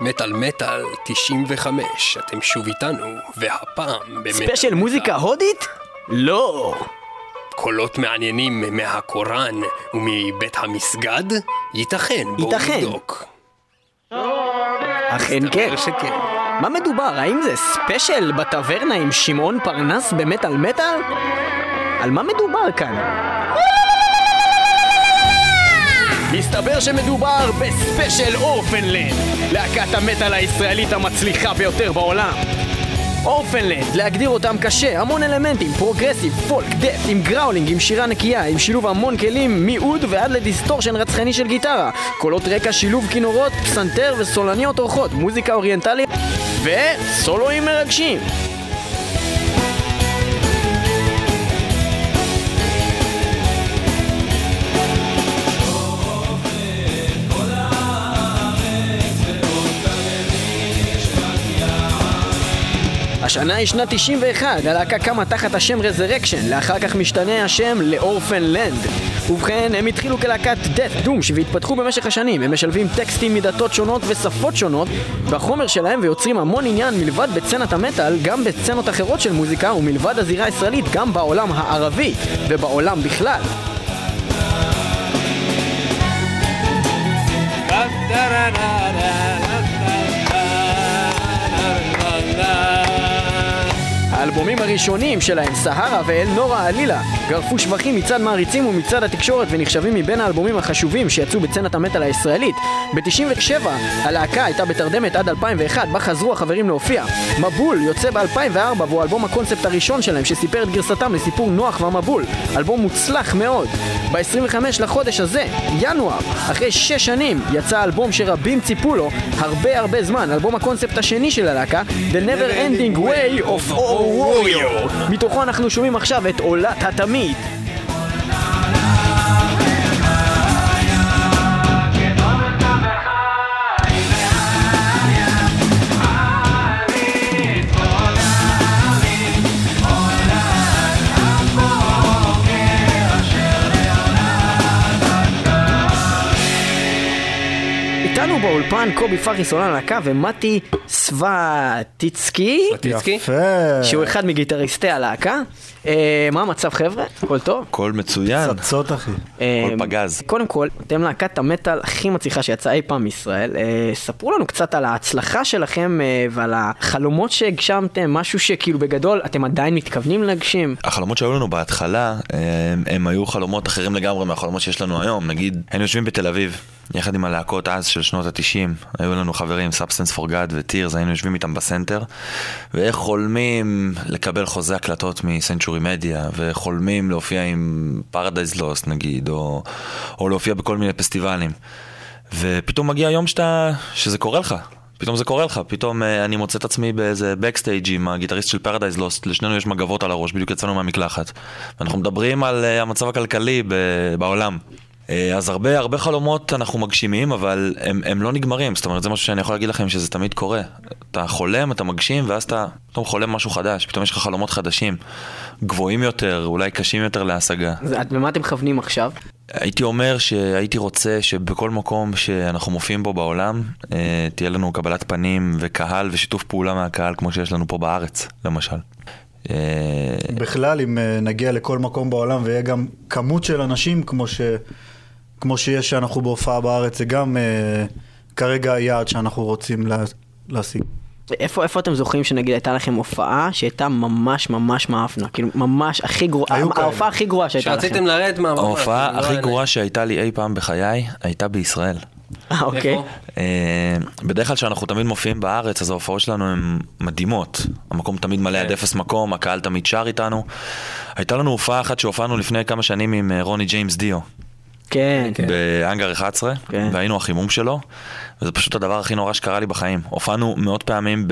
מטל מטל 95, אתם שוב איתנו, והפעם במטל ספיישל מוזיקה הודית? לא! קולות מעניינים מהקוראן ומבית המסגד? ייתכן, בואו נבדוק. אכן כן. מה מדובר? האם זה ספיישל בטברנה עם שמעון פרנס במטל מטל? על מה מדובר כאן? מסתבר שמדובר בספיישל אורפנלנד, להקת המטל הישראלית המצליחה ביותר בעולם. אורפנלנד, להגדיר אותם קשה, המון אלמנטים, פרוגרסיב, פולק, דף, עם גראולינג, עם שירה נקייה, עם שילוב המון כלים, מיעוד ועד לדיסטורשן רצחני של גיטרה, קולות רקע, שילוב כינורות, פסנתר וסולניות אורחות, מוזיקה אוריינטלית וסולואים מרגשים. השנה היא שנת 91, הלהקה קמה תחת השם Resurrection, לאחר כך משתנה השם ל-Orphaned Land. ובכן, הם התחילו כלהקת Death Doom והתפתחו במשך השנים, הם משלבים טקסטים מדתות שונות ושפות שונות בחומר שלהם ויוצרים המון עניין מלבד בצנת המטל, גם בצנות אחרות של מוזיקה ומלבד הזירה הישראלית גם בעולם הערבי ובעולם בכלל. האלבומים הראשונים שלהם, סהרה ואל נורה עלילה, גרפו שבחים מצד מעריצים ומצד התקשורת ונחשבים מבין האלבומים החשובים שיצאו בצנת המטל הישראלית. ב-97 הלהקה הייתה בתרדמת עד 2001, בה חזרו החברים להופיע. מבול יוצא ב-2004 והוא אלבום הקונספט הראשון שלהם שסיפר את גרסתם לסיפור נוח והמבול. אלבום מוצלח מאוד. ב-25 לחודש הזה, ינואר, אחרי 6 שנים יצא אלבום שרבים ציפו לו הרבה זמן, אלבום הקונספט השני של הלהקה, The Never Ending Way of a Warrior. מתוכו אנחנו שומעים עכשיו את עולת התמיד. איתנו באולפן קובי פחי סולן הלהקה ומתי סוואטיצקי, שהוא אחד מגיטריסטי הלהקה. מה המצב חבר'ה? הכל טוב? הכל מצוין. פצצות אחי. הכל פגז. קודם כל, אתם להקת המטל הכי מצליחה שיצאה אי פעם מישראל. ספרו לנו קצת על ההצלחה שלכם ועל החלומות שהגשמתם, משהו שכאילו בגדול אתם עדיין מתכוונים להגשים. החלומות שהיו לנו בהתחלה, הם היו חלומות אחרים לגמרי מהחלומות שיש לנו היום. נגיד, היינו יושבים בתל אביב, יחד עם הלהקות אז של שנות ה-90, היו לנו חברים, Substance for God וטירס, היינו יושבים איתם בסנטר, ואיך חולמים לקבל חוזה הקלטות מסנצ'ורי מדיה, וחולמים להופיע עם Paradise Lost נגיד, או להופיע בכל מיני פסטיבלים. ופתאום מגיע היום שזה קורה לך. פתאום אני מוצא את עצמי באיזה בקסטייג' עם הגיטריסט של Paradise Lost, לשנינו יש מגבות על הראש, בדיוק יצאנו מהמקלחת. ואנחנו מדברים על המצב הכלכלי בעולם. אז הרבה חלומות אנחנו מגשימים, אבל הם לא נגמרים. זאת אומרת, זה משהו שאני יכול להגיד לכם שזה תמיד קורה. אתה חולם, אתה מגשים, ואז אתה פתאום חולם משהו חדש. פתאום יש לך חלומות חדשים, גבוהים יותר, אולי קשים יותר להשגה. ומה אתם מכוונים עכשיו? הייתי אומר שהייתי רוצה שבכל מקום שאנחנו מופיעים בו בעולם, תהיה לנו קבלת פנים וקהל ושיתוף פעולה מהקהל, כמו שיש לנו פה בארץ, למשל. בכלל, אם נגיע לכל מקום בעולם ויהיה גם כמות של אנשים כמו שיש שאנחנו בהופעה בארץ, זה גם כרגע היעד שאנחנו רוצים להשיג. איפה אתם זוכרים שנגיד הייתה לכם הופעה שהייתה ממש מאפנה? כאילו ממש הכי גרועה, ההופעה הכי גרועה שהייתה לכם. שרציתם לרדת מהמופע. ההופעה הכי גרועה שהייתה לי אי פעם בחיי, הייתה בישראל. אוקיי. בדרך כלל שאנחנו תמיד מופיעים בארץ, אז ההופעות שלנו הן מדהימות. המקום תמיד מלא עד אפס מקום, הקהל תמיד שר איתנו. הייתה לנו הופעה אחת שהופענו לפני כמה שנים עם רוני ג'יימס דיו. כן, כן. באנגר 11, והיינו החימום שלו, וזה פשוט הדבר הכי נורא שקרה לי בחיים. הופענו מאות פעמים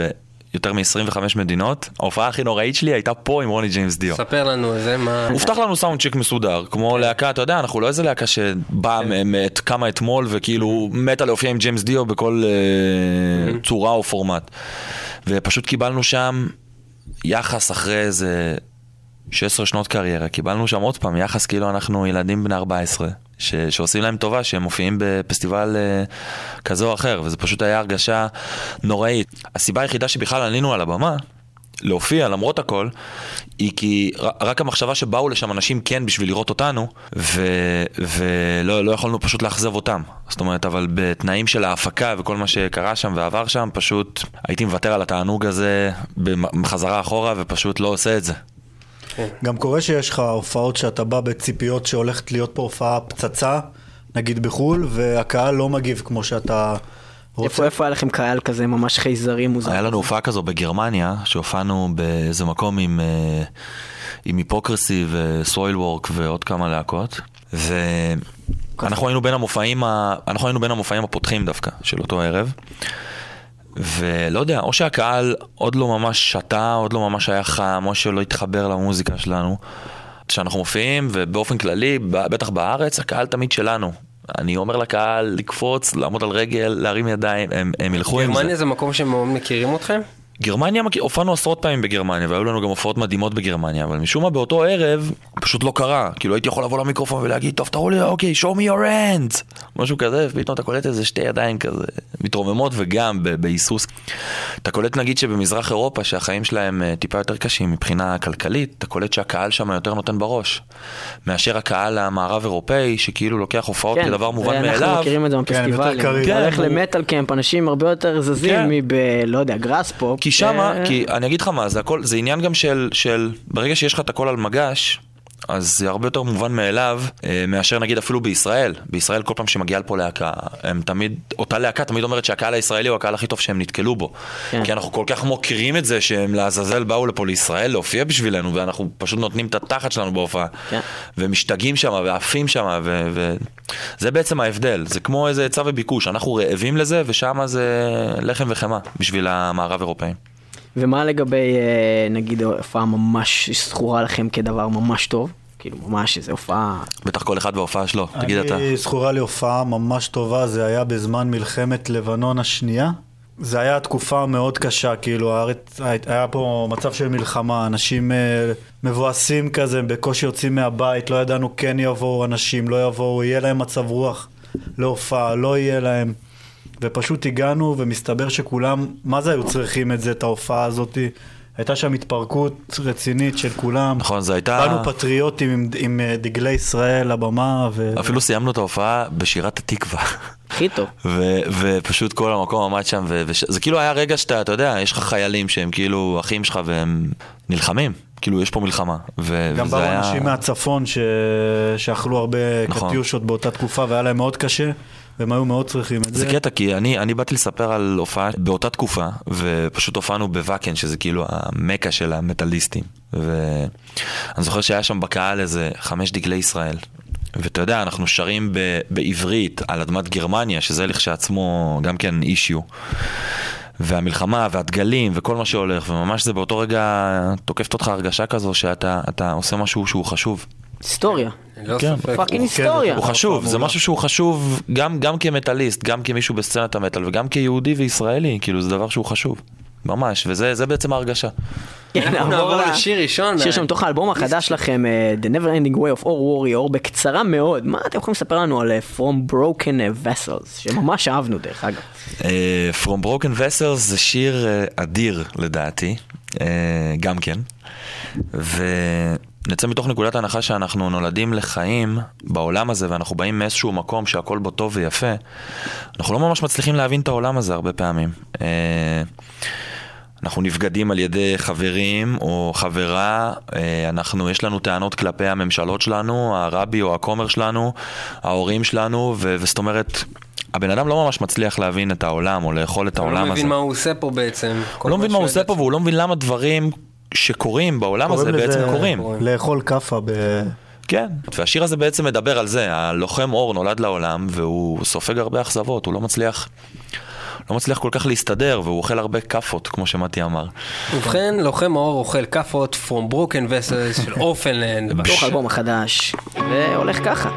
ביותר מ-25 מדינות, ההופעה הכי נוראית שלי הייתה פה עם רוני ג'יימס דיו. ספר לנו איזה מה... הובטח לנו סאונד צ'ק מסודר, כמו להקה, אתה יודע, אנחנו לא איזה להקה שבאה כמה אתמול, וכאילו מתה להופיע עם ג'יימס דיו בכל צורה או פורמט. ופשוט קיבלנו שם יחס אחרי איזה... 16 שנות קריירה, קיבלנו שם עוד פעם יחס כאילו אנחנו ילדים בני 14, שעושים להם טובה, שהם מופיעים בפסטיבל כזה או אחר, וזה פשוט היה הרגשה נוראית. הסיבה היחידה שבכלל עלינו על הבמה, להופיע למרות הכל, היא כי רק המחשבה שבאו לשם אנשים כן בשביל לראות אותנו, ולא יכולנו פשוט לאכזב אותם. זאת אומרת, אבל בתנאים של ההפקה וכל מה שקרה שם ועבר שם, פשוט הייתי מוותר על התענוג הזה בחזרה אחורה, ופשוט לא עושה את זה. גם קורה שיש לך הופעות שאתה בא בציפיות שהולכת להיות פה הופעה פצצה, נגיד בחול, והקהל לא מגיב כמו שאתה רוצה. איפה היה לכם קהל כזה, ממש חייזרים מוזר? היה לנו הופעה כזו בגרמניה, שהופענו באיזה מקום עם היפוקרסי וסויל וורק ועוד כמה להקות, ואנחנו היינו בין המופעים הפותחים דווקא של אותו ערב, ולא יודע, או שהקהל עוד לא ממש שתה, עוד לא ממש היה חם, או שלא התחבר למוזיקה שלנו, שאנחנו מופיעים, ובאופן כללי, בטח בארץ, הקהל תמיד שלנו. אני אומר לקהל לקפוץ, לעמוד על רגל, להרים ידיים, הם ילכו עם זה. גרמניה זה מקום שהם מכירים אתכם? גרמניה, הופענו עשרות פעמים בגרמניה, והיו לנו גם הופעות מדהימות בגרמניה, אבל משום מה באותו ערב, פשוט לא קרה. כאילו הייתי יכול לבוא למיקרופון ולהגיד, טוב, תראו לי, אוקיי, show me your hands. משהו כזה, ופתאום אתה קולט איזה שתי ידיים כזה, מתרוממות וגם ביסוס. אתה קולט, נגיד, שבמזרח אירופה, שהחיים שלהם טיפה יותר קשים מבחינה כלכלית, אתה קולט שהקהל שם יותר נותן בראש, מאשר הקהל המערב אירופאי, שכאילו לוקח הופעות כדבר מובן מאליו. אנחנו מכירים את זה בפסטיבלים. הולך למטל קמפ, אנשים הרבה יותר זזים לא יודע, גראס פופ. כי שמה, כי אני אגיד לך מה, זה עניין גם של ברגע שיש לך את הכל על מגש, אז זה הרבה יותר מובן מאליו, מאשר נגיד אפילו בישראל. בישראל כל פעם שמגיעה לפה להקה, אותה להקה תמיד אומרת שהקהל הישראלי הוא הקהל הכי טוב שהם נתקלו בו. כי אנחנו כל כך מוכרים את זה שהם לעזאזל באו לפה לישראל להופיע בשבילנו, ואנחנו פשוט נותנים את התחת שלנו בהופעה. ומשתגעים שם ועפים שם, זה בעצם ההבדל. זה כמו איזה היצע וביקוש. אנחנו רעבים לזה, ושם זה לחם וחמה בשביל המערב אירופאים. ומה לגבי, נגיד, הופעה ממש זכורה לכם כדבר ממש טוב? כאילו, ממש איזו הופעה... בטח כל אחד בהופעה שלו, תגיד אתה. אני זכורה לי הופעה ממש טובה, זה היה בזמן מלחמת לבנון השנייה. זה היה תקופה מאוד קשה, כאילו, הארץ, היה פה מצב של מלחמה, אנשים מבואסים כזה, בקושי יוצאים מהבית, לא ידענו, כן יבואו אנשים, לא יבואו, יהיה להם מצב רוח להופעה, לא יהיה להם. ופשוט הגענו ומסתבר שכולם, מה זה היו צריכים את זה, את ההופעה הזאת, הייתה שם התפרקות רצינית של כולם. נכון, זה הייתה... באנו פטריוטים עם דגלי ישראל, הבמה ו... אפילו סיימנו את ההופעה בשירת התקווה. הכי טוב. ופשוט כל המקום עמד שם, וזה כאילו היה רגע שאתה, אתה יודע, יש לך חיילים שהם כאילו אחים שלך והם נלחמים. כאילו יש פה מלחמה. גם באו אנשים מהצפון שאכלו הרבה קטיושות באותה תקופה, והיה להם מאוד קשה. והם היו מאוד צריכים את זה. זה קטע, כי אני באתי לספר על הופעה באותה תקופה, ופשוט הופענו בווקן, שזה כאילו המקה של המטליסטים. ואני זוכר שהיה שם בקהל איזה 5 דגלי ישראל. ואתה יודע, אנחנו שרים בעברית על אדמת גרמניה, שזה לכשעצמו גם כן אישיו. והמלחמה והדגלים וכל מה שהולך, וממש זה באותו רגע תוקפת אותך הרגשה כזו שאתה עושה משהו שהוא חשוב. היסטוריה. פאקינג היסטוריה. הוא חשוב, זה משהו שהוא חשוב גם כמטליסט, גם כמישהו בסצנת המטל, וגם כיהודי וישראלי, כאילו זה דבר שהוא חשוב. ממש, וזה בעצם ההרגשה. נעבור לשיר ראשון. שיר שמתוך האלבום החדש לכם, The Never Ending Way of a Warrior, בקצרה מאוד. מה אתם יכולים לספר לנו על From Broken Vessels, שממש אהבנו דרך אגב. From Broken Vessels זה שיר אדיר לדעתי, גם כן. נצא מתוך נקודת ההנחה שאנחנו נולדים לחיים בעולם הזה, ואנחנו באים מאיזשהו מקום שהכל בו טוב ויפה. אנחנו לא ממש מצליחים להבין את העולם הזה הרבה פעמים. אנחנו נפגדים על ידי חברים או חברה, יש לנו טענות כלפי הממשלות שלנו, הרבי או הקומר שלנו, ההורים שלנו, וזאת אומרת... הבן אדם לא ממש מצליח להבין את העולם או לאכול את העולם הזה. הוא לא מבין מה הוא עושה פה בעצם. הוא לא מבין מה הוא עושה פה, והוא לא מבין למה דברים... שקוראים בעולם הזה בעצם קוראים. לאכול קפה ב... כן, והשיר הזה בעצם מדבר על זה. הלוחם אור נולד לעולם, והוא סופג הרבה אכזבות, הוא לא מצליח כל כך להסתדר, והוא אוכל הרבה קפות, כמו שמתי אמר. ובכן, לוחם האור אוכל קפות From Broken Vessels של Orphaned Land. בתוך אלבום החדש. והולך ככה.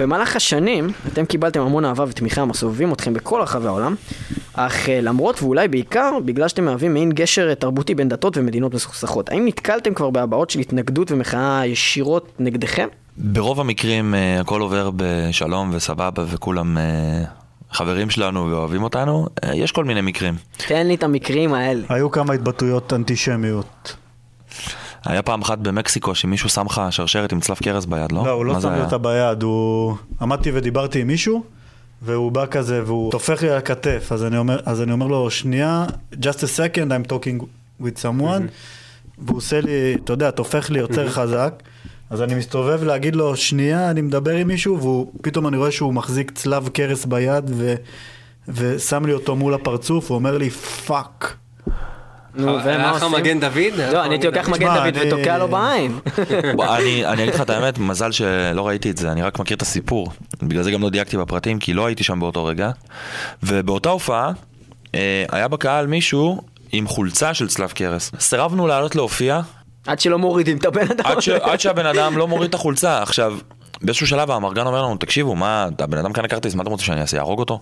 במהלך השנים אתם קיבלתם המון אהבה ותמיכה המסובבים אתכם בכל רחבי העולם, אך למרות ואולי בעיקר בגלל שאתם מהווים מעין גשר תרבותי בין דתות ומדינות מסוכסכות, האם נתקלתם כבר בהבעות של התנגדות ומחאה ישירות נגדכם? ברוב המקרים הכל עובר בשלום וסבבה וכולם חברים שלנו ואוהבים אותנו. יש כל מיני מקרים. תן לי את המקרים האלה. היו כמה התבטאויות אנטישמיות. היה פעם אחת במקסיקו שמישהו שמך שרשרת עם צלף קרס ביד, לא? לא, הוא לא שם לי אותה ביד, הוא... עמדתי ודיברתי עם מישהו, והוא בא כזה והוא תופך לי על הכתף, אז אני אומר לו, שנייה, just a second, I'm talking with someone, והוא עושה לי, אתה יודע, תופך לי יותר חזק, אז אני מסתובב להגיד לו, שנייה, אני מדבר עם מישהו, ופתאום אני רואה שהוא מחזיק צלב קרס ביד, ושם לי אותו מול הפרצוף, הוא אומר לי, פאק. היה לך מגן דוד? לא, אני הייתי לוקח מגן דוד ותוקע לו בעין. אני אגיד לך את האמת, מזל שלא ראיתי את זה, אני רק מכיר את הסיפור. בגלל זה גם לא דייקתי בפרטים, כי לא הייתי שם באותו רגע. ובאותה הופעה, היה בקהל מישהו עם חולצה של צלב קרס. סירבנו לעלות להופיע, עד שלא מורידים את הבן אדם. עד שהבן אדם לא מוריד את החולצה. עכשיו, באיזשהו שלב המרגן אומר לנו, תקשיבו, מה, הבן אדם כאן הכרטיס, מה אתה רוצה שאני אעשה, יהרוג אותו?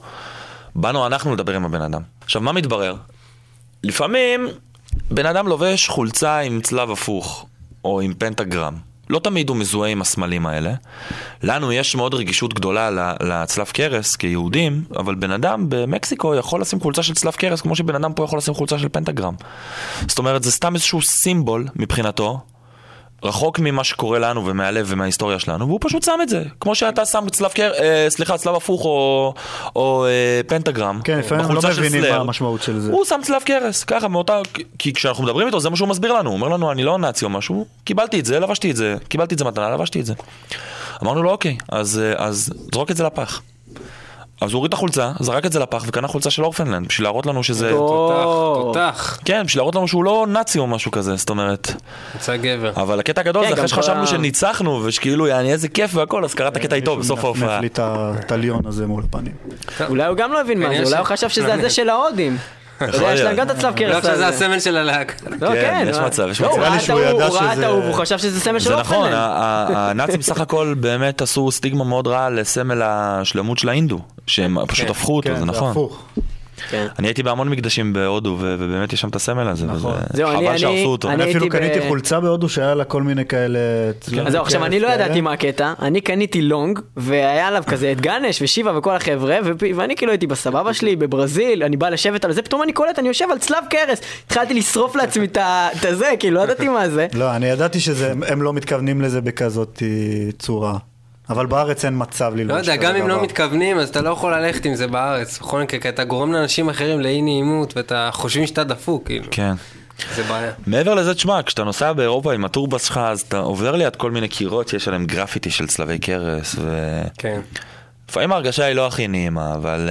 באנו אנחנו לדבר עם הבן אדם. עכשיו, מה מתברר? לפעמים, בן אדם לובש חולצה עם צלב הפוך, או עם פנטגרם. לא תמיד הוא מזוהה עם הסמלים האלה. לנו יש מאוד רגישות גדולה לצלב קרס כיהודים, אבל בן אדם במקסיקו יכול לשים חולצה של צלב קרס, כמו שבן אדם פה יכול לשים חולצה של פנטגרם. זאת אומרת, זה סתם איזשהו סימבול מבחינתו, רחוק ממה שקורה לנו ומהלב ומההיסטוריה שלנו, והוא פשוט שם את זה. כמו שאתה שם צלב קרס, צלב הפוך או פנטגרם. כן, לפעמים אנחנו לא מבינים מה המשמעות של זה. הוא שם צלב קרס, ככה מאותה, כי כשאנחנו מדברים איתו, זה מה שהוא מסביר לנו. הוא אומר לנו, אני לא נאצי או משהו, קיבלתי את זה, לבשתי את זה, קיבלתי את זה מתנה, לבשתי את זה. אמרנו לו, אוקיי, אז זרוק את זה לפח. אז הוא הוריד את החולצה, זרק את זה לפח, וקנה חולצה של אורפנלנד, בשביל להראות לנו שזה... תותח. כן, בשביל להראות לנו שהוא לא נאצי או משהו כזה, זאת אומרת... יצא גבר. אבל הקטע הגדול זה אחרי שחשבנו שניצחנו, ושכאילו, יעני איזה כיף והכל, אז קראת הקטע איתו בסוף ההופעה. נפלי את הטליון הזה מול פנים. אולי הוא גם לא הבין מה זה, אולי הוא חשב שזה הזה של ההודים. יש להם גם את הצלב קרס הזה. לא שזה הסמל של הלהק. כן, יש מצב. הוא ראה את האהוב, הוא חשב שזה סמל של אורפנלנד. זה נכון, הנאצים סך הכל באמת עשו סטיגמה מאוד רעה לסמל השלמות של ההינדו, שהם פשוט הפכו אותו, זה נכון. אני הייתי בהמון מקדשים בהודו, ובאמת יש שם את הסמל הזה, חבל שעשו אותו. אני אפילו קניתי חולצה בהודו שהיה לה כל מיני כאלה... אז עכשיו, אני לא ידעתי מה הקטע, אני קניתי לונג, והיה עליו כזה את גנש ושיבה וכל החבר'ה, ואני כאילו הייתי בסבבה שלי, בברזיל, אני בא לשבת על זה, פתאום אני קולט, אני יושב על צלב קרס, התחלתי לשרוף לעצמי את הזה, כי לא ידעתי מה זה. לא, אני ידעתי שהם לא מתכוונים לזה בכזאת צורה. אבל בארץ אין מצב ללבוש. לא יודע, גם אם לא מתכוונים, אז אתה לא יכול ללכת עם זה בארץ. בכל מקרה, כי אתה גורם לאנשים אחרים לאי נעימות, ואתה חושבים שאתה דפוק, כאילו. כן. זה בעיה. מעבר לזה, תשמע, כשאתה נוסע באירופה עם הטורבס שלך, אז אתה עובר ליד כל מיני קירות שיש עליהם גרפיטי של צלבי קרס, כן. לפעמים ההרגשה היא לא הכי נעימה, אבל...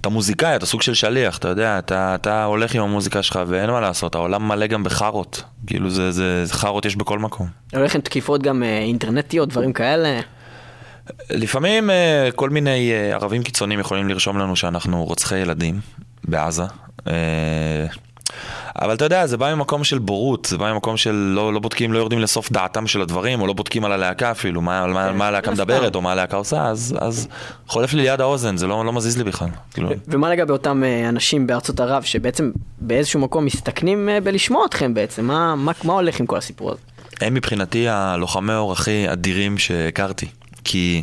אתה מוזיקאי, אתה סוג של שליח, אתה יודע, אתה הולך עם המוזיקה שלך ואין מה לעשות, העולם מלא גם בחרות, כאילו זה חרות יש בכל מקום. הולך עם תקיפות גם אינטרנטיות, דברים כאלה? לפעמים כל מיני ערבים קיצונים יכולים לרשום לנו שאנחנו רוצחי ילדים בעזה, אבל אתה יודע, זה בא ממקום של בורות, זה בא ממקום של לא בודקים, לא יורדים לסוף דעתם של הדברים, או לא בודקים על הלהקה אפילו, מה הלהקה מדברת, או מה הלהקה עושה, אז חולף לי ליד האוזן, זה לא מזיז לי בכלל. ומה לגבי אותם אנשים בארצות ערב, שבעצם באיזשהו מקום מסתכנים בלשמוע אתכם בעצם, מה הולך עם כל הסיפור הזה? הם מבחינתי הלוחמי האור הכי אדירים שהכרתי, כי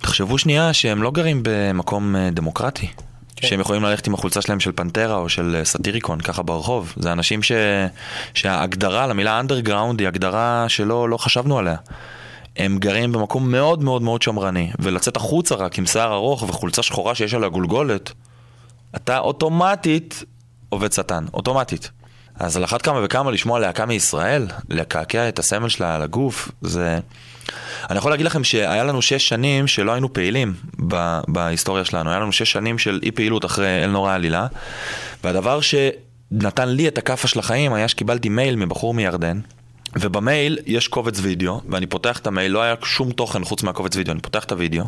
תחשבו שנייה שהם לא גרים במקום דמוקרטי. שהם יכולים ללכת עם החולצה שלהם של פנטרה או של סטיריקון, ככה ברחוב. זה אנשים שההגדרה, למילה אנדרגראונד, היא הגדרה שלא חשבנו עליה. הם גרים במקום מאוד מאוד מאוד שמרני, ולצאת החוצה רק עם שיער ארוך וחולצה שחורה שיש עליה גולגולת, אתה אוטומטית עובד שטן, אוטומטית. אז על אחת כמה וכמה לשמוע להקה מישראל, לקעקע את הסמל שלה על הגוף, זה... אני יכול להגיד לכם שהיה לנו 6 שנים שלא היינו פעילים בהיסטוריה שלנו, היה לנו 6 שנים של אי פעילות אחרי אל נורא עלילה, והדבר שנתן לי את הכאפה של החיים היה שקיבלתי מייל מבחור מירדן, ובמייל יש קובץ וידאו, ואני פותח את המייל, לא היה שום תוכן חוץ מהקובץ וידאו, אני פותח את הוידאו,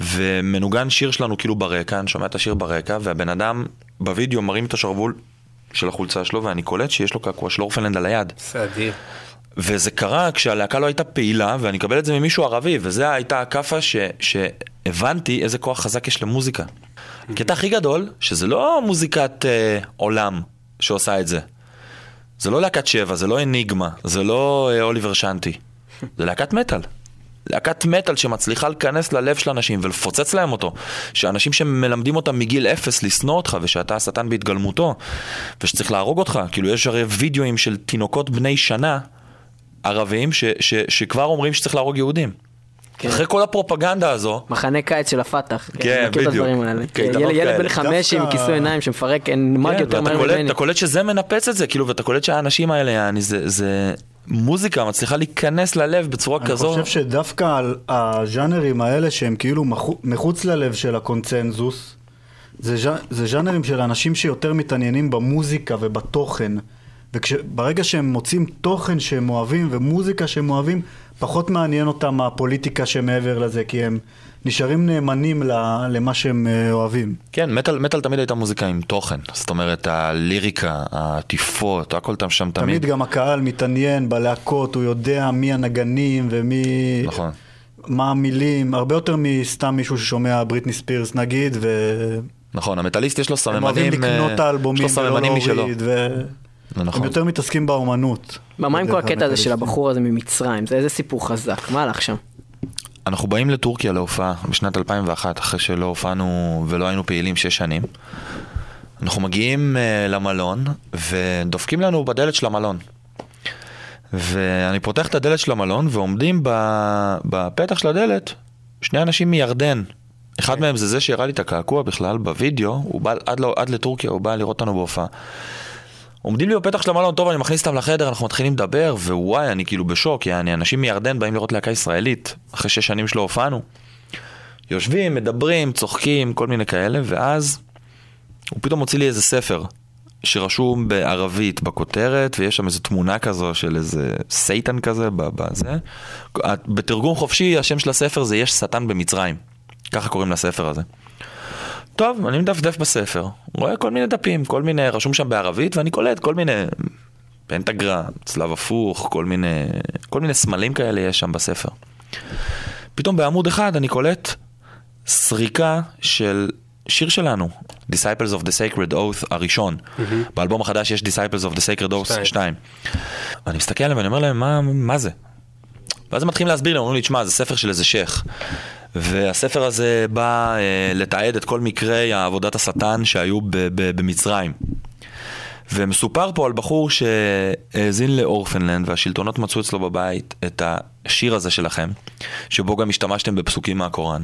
ומנוגן שיר שלנו כאילו ברקע, אני שומע את השיר ברקע, והבן אדם בוידאו מרים את השרוול של החולצה שלו, ואני קולט שיש לו קעקוע של אורפנלנד על היד. סדיר. וזה קרה כשהלהקה לא הייתה פעילה, ואני אקבל את זה ממישהו ערבי, וזה הייתה הקפה שהבנתי איזה כוח חזק יש למוזיקה. הקטע הכי גדול, שזה לא מוזיקת עולם שעושה את זה. זה לא להקת שבע, זה לא אניגמה, זה לא אוליבר שנטי. זה להקת מטל. להקת מטל שמצליחה לכנס ללב של אנשים ולפוצץ להם אותו. שאנשים שמלמדים אותם מגיל אפס לשנוא אותך, ושאתה השטן בהתגלמותו, ושצריך להרוג אותך. כאילו יש הרי וידאוים של תינוקות בני שנה ערבים שכבר אומרים שצריך להרוג יהודים. אחרי כל הפרופגנדה הזו. מחנה קיץ של הפתח. כן, בדיוק. ילד בן 5 עם כיסוי עיניים שמפרק, אין מג יותר מהם ממני. ואתה קולט שזה מנפץ את זה, ואתה קולט שהאנשים האלה, זה מוזיקה מצליחה להיכנס ללב בצורה כזו. אני חושב שדווקא הז'אנרים האלה שהם כאילו מחוץ ללב של הקונצנזוס, זה ז'אנרים של אנשים שיותר מתעניינים במוזיקה ובתוכן. וברגע שהם מוצאים תוכן שהם אוהבים ומוזיקה שהם אוהבים, פחות מעניין אותם הפוליטיקה שמעבר לזה, כי הם נשארים נאמנים למה שהם אוהבים. כן, מטל תמיד הייתה מוזיקה עם תוכן. זאת אומרת, הליריקה, העטיפות, הכל שם תמיד. תמיד גם הקהל מתעניין בלהקות, הוא יודע מי הנגנים ומי... נכון. מה המילים, הרבה יותר מסתם מישהו ששומע בריטני ספירס נגיד ו... נכון, המטליסט יש לו סממנים... הם אוהבים לקנות האלבומים ולא להוריד ו... הם יותר מתעסקים באומנות. מה עם כל הקטע הזה של הבחור הזה ממצרים? זה איזה סיפור חזק, מה הלך שם? אנחנו באים לטורקיה להופעה בשנת 2001, אחרי שלא הופענו ולא היינו פעילים 6 שנים. אנחנו מגיעים למלון ודופקים לנו בדלת של המלון, ואני פותח את הדלת של המלון ועומדים בפתח של הדלת 2 אנשים מירדן. אחד מהם זה שיראה לי את הקעקוע בכלל בווידאו, הוא בא עד לטורקיה, הוא בא לראות אותנו בהופעה. עומדים לי בפתח של המלון, טוב, אני מכניס אותם לחדר, אנחנו מתחילים לדבר, ווואי, אני כאילו בשוק, יעני, אנשים מירדן באים לראות להקה ישראלית, אחרי 6 שנים שלא הופענו. יושבים, מדברים, צוחקים, כל מיני כאלה, ואז הוא פתאום הוציא לי איזה ספר, שרשום בערבית בכותרת, ויש שם איזו תמונה כזו של איזה סייטן כזה, בתרגום חופשי, השם של הספר זה יש סטן במצרים. ככה קוראים לספר הזה. טוב, אני מדפדף בספר, רואה כל מיני דפים, כל מיני, רשום שם בערבית, ואני קולט כל מיני פנטגרם, צלב הפוך, כל מיני סמלים כאלה יש שם בספר. פתאום בעמוד אחד אני קולט סריקה של שיר שלנו, Disciples of the Sacred Oath הראשון. באלבום החדש יש Disciples of the Sacred Oath 2. ואני מסתכל עליהם ואני אומר להם, מה זה? ואז הם מתחילים להסביר להם, אומרים לי, תשמע, זה ספר של איזה שייך. והספר הזה בא לתעד את כל מקרי העבודת השטן שהיו במצרים. ומסופר פה על בחור שהאזין לאורפנלנד, והשלטונות מצאו אצלו בבית את השיר הזה שלכם, שבו גם השתמשתם בפסוקים מהקוראן.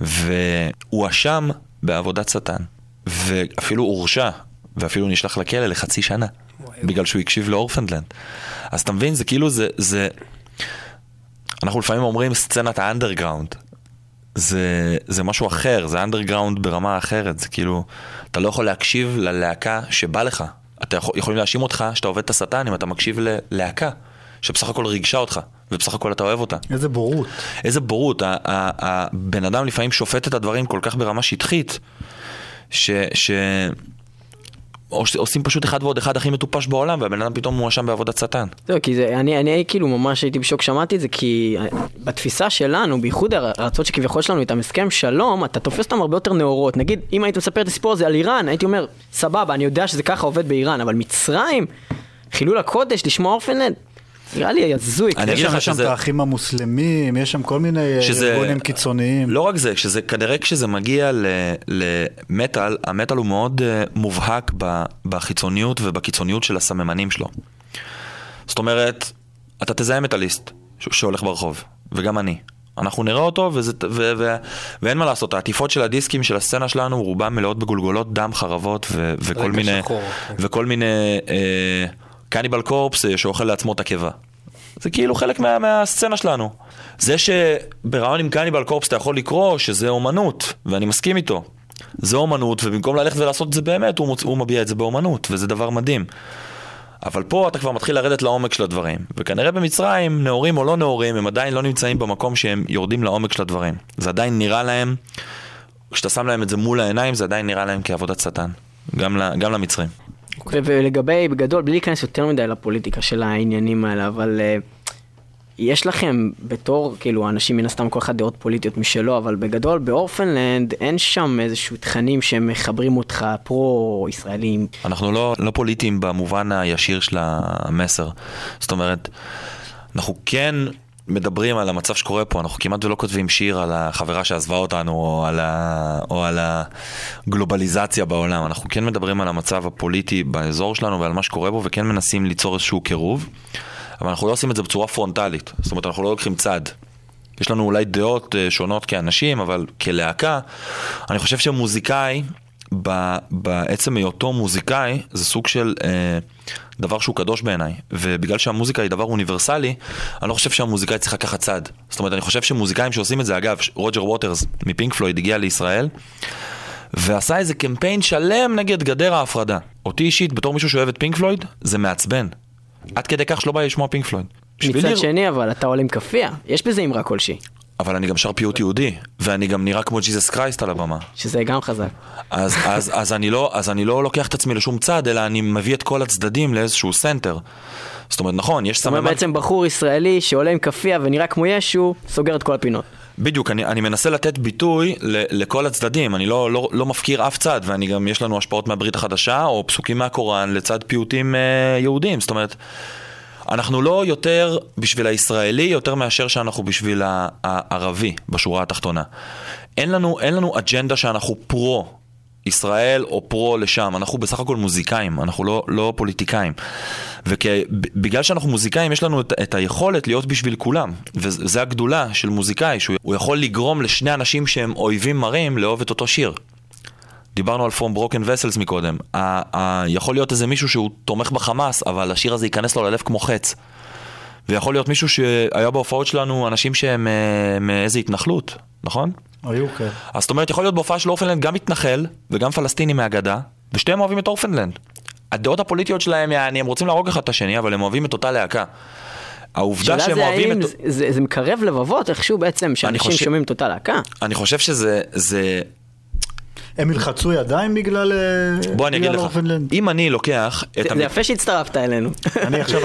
והוא אשם בעבודת שטן, ואפילו הורשע, ואפילו נשלח לכלא ל5 שנים, בגלל שהוא הקשיב לאורפנלנד. אז אתה מבין, זה כאילו זה... אנחנו לפעמים אומרים סצנת האנדרגראונד. זה משהו אחר, זה אנדרגראונד ברמה אחרת. זה כאילו, אתה לא יכול להקשיב ללהקה שבא לך. אתה יכולים להאשים אותך שאתה עובד את השטן אם אתה מקשיב ללהקה, שבסך הכל רגשה אותך, ובסך הכל אתה אוהב אותה. איזה בורות. איזה בורות. הבן אדם לפעמים שופט את הדברים כל כך ברמה שטחית, עושים פשוט 1 ועוד 1 הכי מטופש בעולם, והבן אדם פתאום מואשם בעבודת שטן. זהו, כי זה, אני כאילו ממש הייתי בשוק, שמעתי את זה, כי בתפיסה שלנו, בייחוד הרצות שכביכול שלנו, איתם הסכם שלום, אתה תופס אותם הרבה יותר נאורות. נגיד, אם היית מספר את הסיפור הזה על איראן, הייתי אומר, סבבה, אני יודע שזה ככה עובד באיראן, אבל מצרים, חילול הקודש, לשמוע אורפנלנד, נראה לי הזוי. יש שם את האחים המוסלמים, יש שם כל מיני ארגונים קיצוניים. לא רק זה, כנראה כשזה מגיע למטל, המטל הוא מאוד מובהק בחיצוניות ובקיצוניות של הסממנים שלו. זאת אומרת, אתה תזהה מטליסט שהולך ברחוב, וגם אני. אנחנו נראה אותו, ואין מה לעשות, העטיפות של הדיסקים של הסצנה שלנו, רובם מלאות בגולגולות, דם, חרבות, וכל מיני... קניבל קורפס שאוכל לעצמו את הקיבה. זה כאילו חלק מהסצנה שלנו. זה שברעיון עם קניבל קורפס אתה יכול לקרוא שזה אומנות, ואני מסכים איתו. זה אומנות, ובמקום ללכת ולעשות את זה באמת, הוא מביע את זה באומנות, וזה דבר מדהים. אבל פה אתה כבר מתחיל לרדת לעומק של הדברים. וכנראה במצרים, נאורים או לא נאורים, הם עדיין לא נמצאים במקום שהם יורדים לעומק של הדברים. זה עדיין נראה להם, כשאתה שם להם את זה מול העיניים, זה עדיין נראה להם כעבודת שטן. גם למצרים. ולגבי, בגדול, בלי להיכנס יותר מדי לפוליטיקה של העניינים האלה, אבל יש לכם בתור, כאילו, האנשים מן הסתם כל אחד דעות פוליטיות משלו, אבל בגדול, באורפנלנד אין שם איזשהו תכנים שמחברים אותך פרו-ישראלים. אנחנו לא פוליטיים במובן הישיר של המסר. זאת אומרת, אנחנו כן מדברים על המצב שקורה פה, אנחנו כמעט ולא כותבים שיר על החברה שעזבה אותנו, או על הגלובליזציה בעולם. אנחנו כן מדברים על המצב הפוליטי באזור שלנו ועל מה שקורה בו, וכן מנסים ליצור איזשהו קירוב, אבל אנחנו לא עושים את זה בצורה פרונטלית. זאת אומרת, אנחנו לא לוקחים צד. יש לנו אולי דעות שונות כאנשים, אבל כלהקה, אני חושב שמוזיקאי, בעצם היותו מוזיקאי, זה סוג של דבר שהוא קדוש בעיניי, ובגלל שהמוזיקה היא דבר אוניברסלי, אני לא חושב שהמוזיקאי צריך לקחת צד. זאת אומרת, אני חושב שמוזיקאים שעושים את זה, אגב, רוג'ר ווטרס מפינק פלויד הגיע לישראל, ועשה איזה קמפיין שלם נגד גדר ההפרדה. אותי אישית, בתור מישהו שאוהב את פינק פלויד, זה מעצבן. עד כדי כך שלא בא לשמוע פינק פלויד. מצד שני, אבל אתה עולה עם קפיה, יש בזה אמרה כלשהי. אבל אני גם שר פיוט יהודי, ואני גם נראה כמו ג'יזוס קרייסט על הבמה. שזה גם חזק. אז אני לא לוקח את עצמי לשום צד, אלא אני מביא את כל הצדדים לאיזשהו סנטר. זאת אומרת, נכון, יש סממן... זאת אומרת, בעצם בחור ישראלי שעולה עם קפיה ונראה כמו ישו, סוגר את כל הפינות. בדיוק, אני מנסה לתת ביטוי לכל הצדדים, אני לא מפקיר אף צד, ואני גם, יש לנו השפעות מהברית החדשה, או פסוקים מהקוראן לצד פיוטים יהודים, זאת אומרת... אנחנו לא יותר בשביל הישראלי, יותר מאשר שאנחנו בשביל הערבי, בשורה התחתונה. אין לנו אג'נדה שאנחנו פרו ישראל או פרו לשם. אנחנו בסך הכל מוזיקאים, אנחנו לא פוליטיקאים. ובגלל שאנחנו מוזיקאים, יש לנו את היכולת להיות בשביל כולם. וזו הגדולה של מוזיקאי, שהוא יכול לגרום לשני אנשים שהם אויבים מרים לאהוב את אותו שיר. דיברנו על From Broken Vessels מקודם. יכול להיות איזה מישהו שהוא תומך בחמאס, אבל השיר הזה ייכנס לו ללב כמו חץ. ויכול להיות מישהו שהיה בהופעות שלנו, אנשים שהם מאיזה התנחלות, נכון? היו, כן. אז זאת אומרת, יכול להיות בהופעה של אורפנלנד גם מתנחל, וגם פלסטיני מהגדה, ושתיהם אוהבים את אורפנלנד. הדעות הפוליטיות שלהם, הם רוצים להרוג אחד את השני, אבל הם אוהבים את אותה להקה. העובדה שהם אוהבים... זה מקרב לבבות, איכשהו בעצם, שאנשים שומעים את אותה להקה. אני חושב שזה הם ילחצו ידיים בגלל... בוא אני אגיד לך, אם אני לוקח... זה יפה שהצטרפת אלינו. אני עכשיו...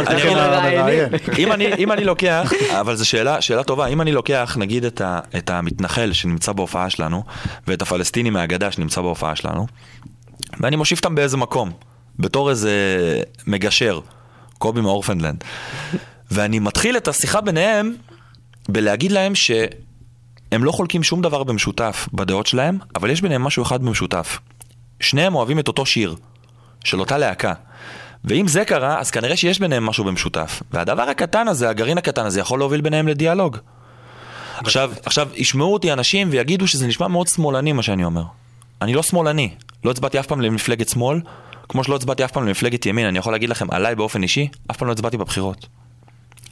אם אני לוקח, אבל זו שאלה טובה, אם אני לוקח, נגיד, את המתנחל שנמצא בהופעה שלנו, ואת הפלסטיני מהגדה שנמצא בהופעה שלנו, ואני מושיב אותם באיזה מקום, בתור איזה מגשר, קובי מאורפנדלנד, ואני מתחיל את השיחה ביניהם, בלהגיד להם ש... הם לא חולקים שום דבר במשותף בדעות שלהם, אבל יש ביניהם משהו אחד במשותף. שניהם אוהבים את אותו שיר, של אותה להקה. ואם זה קרה, אז כנראה שיש ביניהם משהו במשותף. והדבר הקטן הזה, הגרעין הקטן הזה, יכול להוביל ביניהם לדיאלוג. עכשיו, ישמעו אותי אנשים ויגידו שזה נשמע מאוד שמאלני מה שאני אומר. אני לא שמאלני. לא הצבעתי אף פעם למפלגת שמאל, כמו שלא הצבעתי אף פעם למפלגת ימין. אני יכול להגיד לכם, עליי באופן אישי, אף פעם לא הצבעתי בבחירות.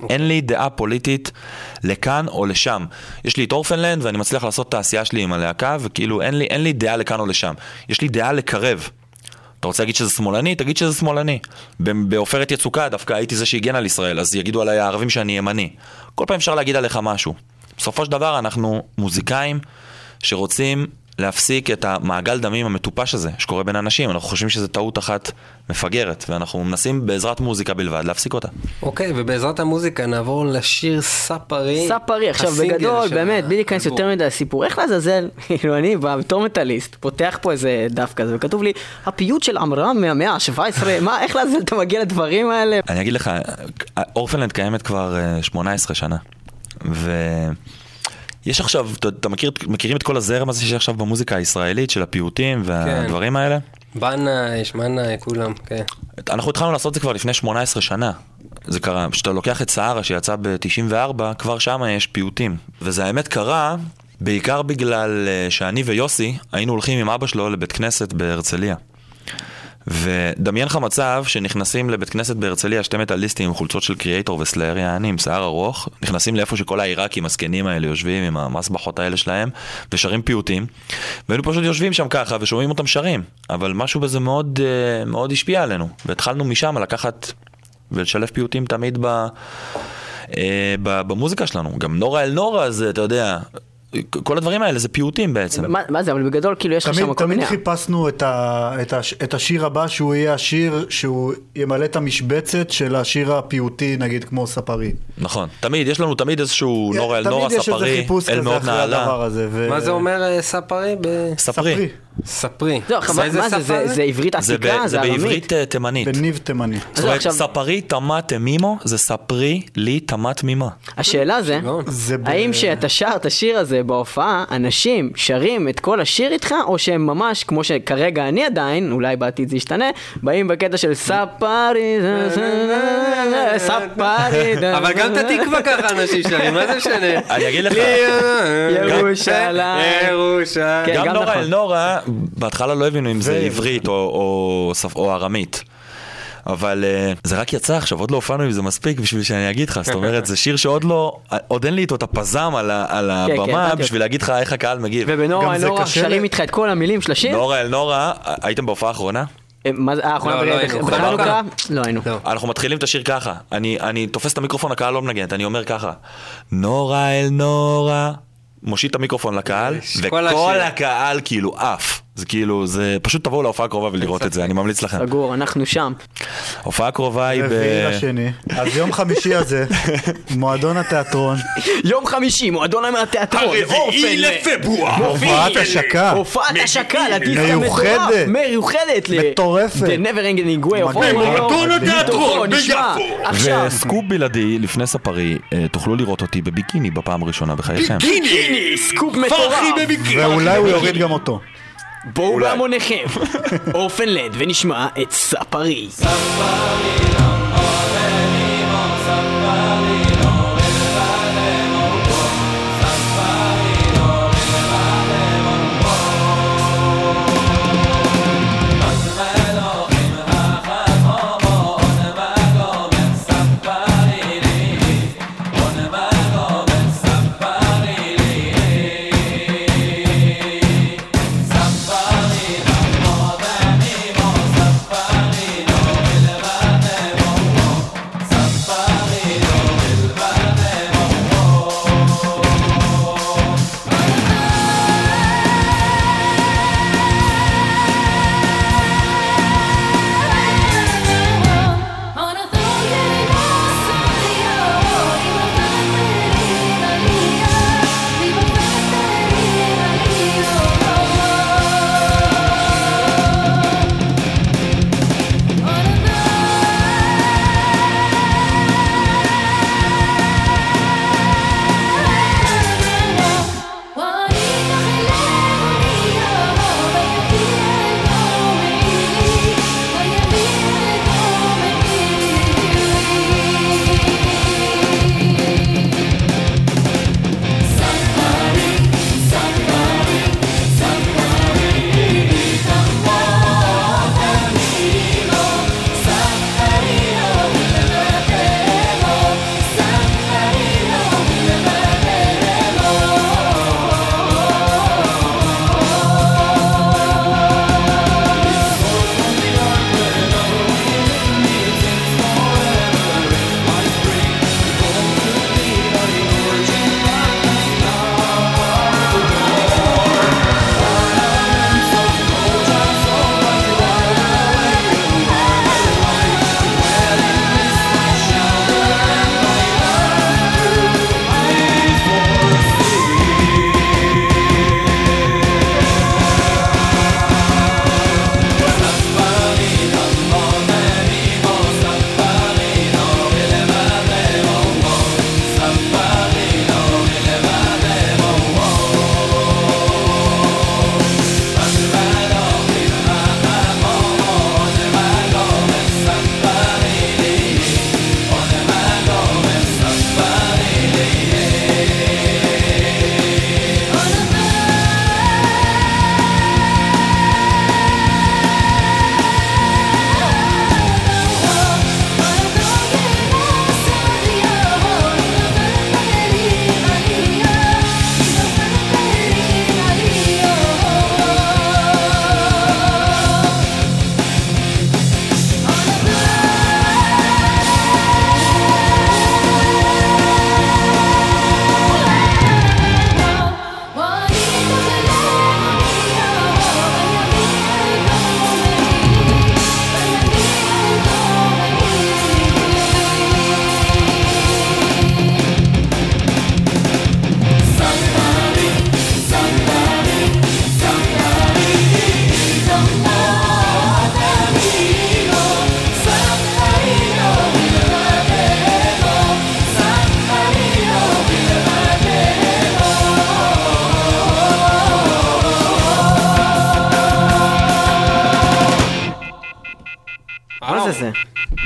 אין לי דעה פוליטית לכאן או לשם. יש לי את אורפנלנד ואני מצליח לעשות את העשייה שלי עם הלהקה, וכאילו אין לי דעה לכאן או לשם. יש לי דעה לקרב. אתה רוצה להגיד שזה שמאלני? תגיד שזה שמאלני. בעופרת יצוקה דווקא הייתי זה שהגן על ישראל, אז יגידו עליי הערבים שאני ימני. כל פעם אפשר להגיד עליך משהו. בסופו של דבר אנחנו מוזיקאים שרוצים להפסיק את המעגל דמים המטופש הזה שקורה בין אנשים. אנחנו חושבים שזה טעות אחת מפגרת, ואנחנו מנסים בעזרת מוזיקה בלבד להפסיק אותה. אוקיי, ובעזרת המוזיקה נעבור לשיר ספרי. ספרי, עכשיו בגדול, באמת, בלי להיכנס יותר מדי לסיפור. איך לעזאזל? כאילו אני בתור מטאליסט, פותח פה איזה דף כזה, וכתוב לי, הפיוט של עמרם מהמאה ה-17, מה, איך לעזאזל אתה מגיע לדברים האלה? אני אגיד לך, אורפנלנד קיימת כבר 18 שנה, יש עכשיו, אתה מכירים את כל הזרם הזה שיש עכשיו במוזיקה הישראלית של הפיוטים והדברים האלה? בנה, ישמנה, כולם, כן. אנחנו התחלנו לעשות את זה כבר לפני 18 שנה. זה קרה, כשאתה לוקח את סהרה שיצא ב-94, כבר שם יש פיוטים. וזה האמת קרה, בעיקר בגלל שאני ויוסי היינו הולכים עם אבא שלו לבית כנסת בהרצליה. ודמיין לך מצב שנכנסים לבית כנסת בהרצליה, שתי מטאליסטים עם חולצות של קריאטור וסלייר, יעני, עם שיער ארוך, נכנסים לאיפה שכל העיראקים הסקנים האלה יושבים עם המסבחות האלה שלהם, ושרים פיוטים, והיינו פשוט יושבים שם ככה ושומעים אותם שרים, אבל משהו בזה מאוד, מאוד השפיע עלינו, והתחלנו משם לקחת ולשלב פיוטים תמיד במוזיקה שלנו. גם נורה אל נורה זה, אתה יודע, כל הדברים האלה זה פיוטים בעצם. מה זה? אבל בגדול כאילו יש לך שם כל מיני. תמיד חיפשנו את השיר הבא שהוא יהיה השיר שהוא ימלא את המשבצת של השיר הפיוטי, נגיד כמו ספרי. נכון, תמיד, יש לנו תמיד איזשהו נורא אל נורא ספרי, אל מאוד נעלה. מה זה אומר ספרי? ספרי. ספרי. מה זה? זה עברית עתיקה? זה בעברית תימנית. בניב תימני. זאת אומרת, ספרי תמת מימו, זה ספרי לי תמת מימה. השאלה זה, האם שאתה שר את השיר הזה בהופעה, אנשים שרים את כל השיר איתך, או שהם ממש, כמו שכרגע אני עדיין, אולי בעתיד זה ישתנה, באים בקטע של ספרי, ספרי. אבל גם תתקווה ככה אנשים שרים, מה זה משנה? אני אגיד לך. ירושלים. ירושלים. גם נורא אל נורא, בהתחלה לא הבינו אם זה עברית או ארמית. אבל זה רק יצא עכשיו, עוד לא הופענו אם זה מספיק בשביל שאני אגיד לך, זאת אומרת זה שיר שעוד לא, עוד אין לי איתו את הפזם על הבמה בשביל להגיד לך איך הקהל מגיב. ובנורא אל נורא שרים איתך את כל המילים של השיר? נורא אל נורא, הייתם בהופעה האחרונה? לא היינו. אנחנו מתחילים את השיר ככה, אני תופס את המיקרופון, הקהל לא מנגנת, אני אומר ככה, נורא אל נורא, מושיט את המיקרופון לקהל, וכל הקהל כאילו אף. זה כאילו, זה פשוט תבואו להופעה הקרובה ולראות את זה, אני ממליץ לכם. סגור, אנחנו שם. הופעה הקרובה היא ב... אז יום חמישי הזה, מועדון התיאטרון. יום חמישי, מועדון התיאטרון. הרביעי לפברואר. הופעת השקה. הופעת השקה, מיוחדת. מיוחדת. מטורפת. The Never Ending Way of a Warrior. מועדון התיאטרון ביפו. וסקופ בלעדי, לפני ספרי, תוכלו לראות אותי בביקיני בפעם הראשונה בחייכם. ביקיני, סקופ מטורף. בואו בהמוניכם, אורפן לנד, ונשמע את ספרי.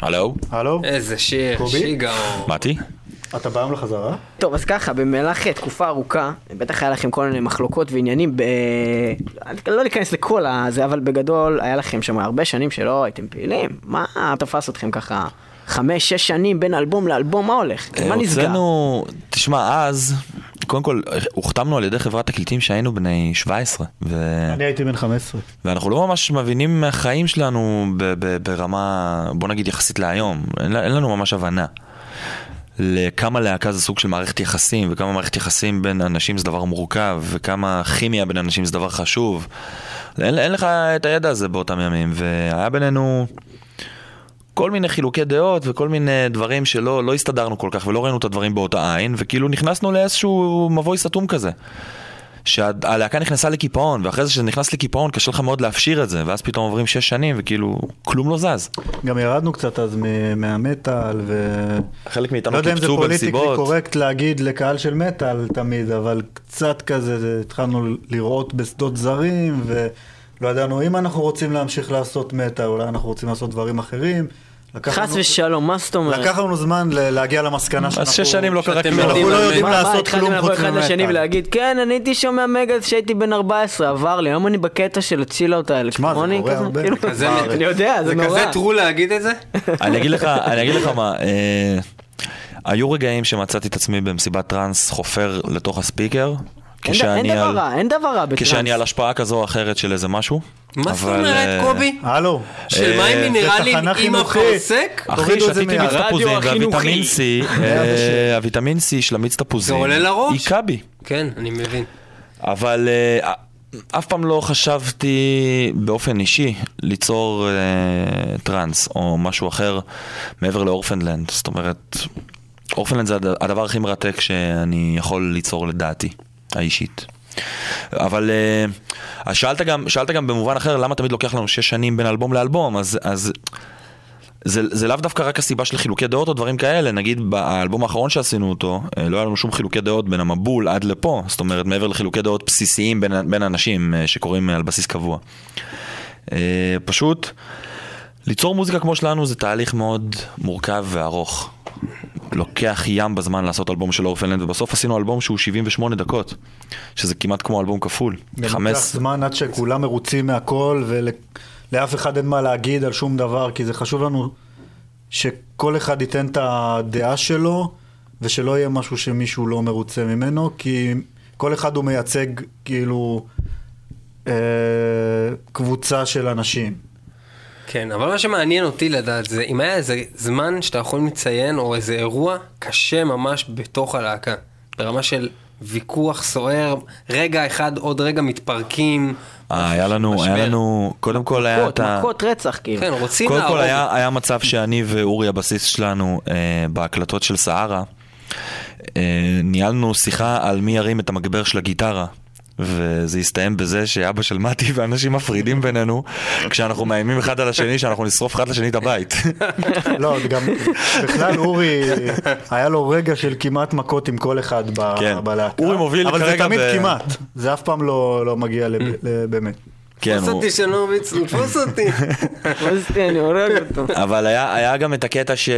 הלו? הלו? איזה שיר, שיגאו. מתי? אתה בא היום לחזרה? טוב, אז ככה, במהלך תקופה ארוכה, בטח היה לכם כל מיני מחלוקות ועניינים, לא ניכנס לכל הזה, אבל בגדול היה לכם שם הרבה שנים שלא הייתם פעילים. מה תפס אתכם ככה? 5-6 שנים בין אלבום לאלבום, מה הולך? מה נסגר? אצלנו, תשמע, אז, קודם כל, הוכתמנו על ידי חברת תקליטים שהיינו בני 17. אני הייתי בן 15. ואנחנו לא ממש מבינים מהחיים שלנו ברמה, בוא נגיד, יחסית להיום. אין לנו ממש הבנה. לכמה להקה זה סוג של מערכת יחסים, וכמה מערכת יחסים בין אנשים זה דבר מורכב, וכמה כימיה בין אנשים זה דבר חשוב. אין לך את הידע הזה באותם ימים, והיה בינינו כל מיני חילוקי דעות, וכל מיני דברים שלא הסתדרנו כל כך, ולא ראינו את הדברים באותה עין, וכאילו נכנסנו לאיזשהו מבוי סתום כזה. שהלהקה נכנסה לקיפאון, ואחרי זה שנכנס לקיפאון, קשה לך מאוד להפשיר את זה, ואז פתאום עוברים 6 שנים, וכאילו, כלום לא זז. גם ירדנו קצת אז מהמטל, חלק מאיתנו קיפצו בנסיבות. לא יודע אם זה פוליטיקלי קורקט להגיד לקהל של מטל תמיד, אבל קצת כזה, התחלנו לראות בשדות זרים, ולא ידענו, אם אנחנו רוצים להמשיך לעשות מטל, אולי אנחנו רוצים לעשות דברים אחרים, חס ושלום, מה זאת אומרת? לקח לנו זמן להגיע למסקנה שאנחנו... אז 6 שנים לא קרה כלום. אנחנו לא יודעים לעשות כלום חוץ ממטה. אחד לשני ולהגיד, כן, אני הייתי שומע מגה שהייתי בן 14, עבר לי, היום אני בקטע של הצילה אותה אלקטרוני. שמע, זה קורה הרבה. אני יודע, זה נורא. זה כזה תרו להגיד את זה? אני אגיד לך מה, היו רגעים שמצאתי את עצמי במסיבת טרנס חופר לתוך הספיקר, אין דבר רע כשאני על השפעה כזו או אחרת של איזה משהו. מה זאת אומרת, קובי? הלו, של מים מינרלים עם החוסק? אחי, שתיתי מיץ תפוזים, והוויטמין C של המיץ תפוזים היכה בי. כן, אני מבין. אבל אף פעם לא חשבתי באופן אישי ליצור טרנס או משהו אחר מעבר לאורפנדלנד. זאת אומרת, אורפנדלנד זה הדבר הכי מרתק שאני יכול ליצור לדעתי האישית. אבל שאלת גם במובן אחר, למה תמיד לוקח לנו 6 שנים בין אלבום לאלבום? אז זה לאו דווקא רק הסיבה של חילוקי דעות או דברים כאלה. נגיד באלבום האחרון שעשינו אותו, לא היה לנו שום חילוקי דעות בין המבול עד לפה. זאת אומרת, מעבר לחילוקי דעות בסיסיים בין אנשים שקוראים על בסיס קבוע. פשוט ליצור מוזיקה כמו שלנו זה תהליך מאוד מורכב וארוך. לוקח ים בזמן לעשות אלבום של אורפנלנד, ובסוף עשינו אלבום שהוא 78 דקות, שזה כמעט כמו אלבום כפול. לוקח זמן עד שכולם מרוצים מהכל, ולאף אחד אין מה להגיד על שום דבר, כי זה חשוב לנו שכל אחד ייתן את הדעה שלו, ושלא יהיה משהו שמישהו לא מרוצה ממנו, כי כל אחד הוא מייצג כאילו קבוצה של אנשים. כן, אבל מה שמעניין אותי לדעת זה, אם היה איזה זמן שאתה יכולים לציין, או איזה אירוע קשה ממש בתוך הלהקה, ברמה של ויכוח סוער, רגע אחד, עוד רגע מתפרקים. היה לנו, קודם כל היה... מכות רצח, כאילו. כן, רוצים להראות. קודם כל היה מצב שאני ואורי הבסיס שלנו, בהקלטות של סהרה, ניהלנו שיחה על מי ירים את המגבר של הגיטרה. וזה הסתיים בזה שאבא של מתי ואנשים מפרידים בינינו כשאנחנו מאיימים אחד על השני שאנחנו נשרוף אחד לשני את הבית. לא, גם בכלל אורי היה לו רגע של כמעט מכות עם כל אחד בלהקה. אורי מוביל אבל זה תמיד כמעט, זה אף פעם לא מגיע באמת. תפוס אותי שנורביץ, תפוס אותי. אני הורג אותו. אבל היה גם את הקטע ש...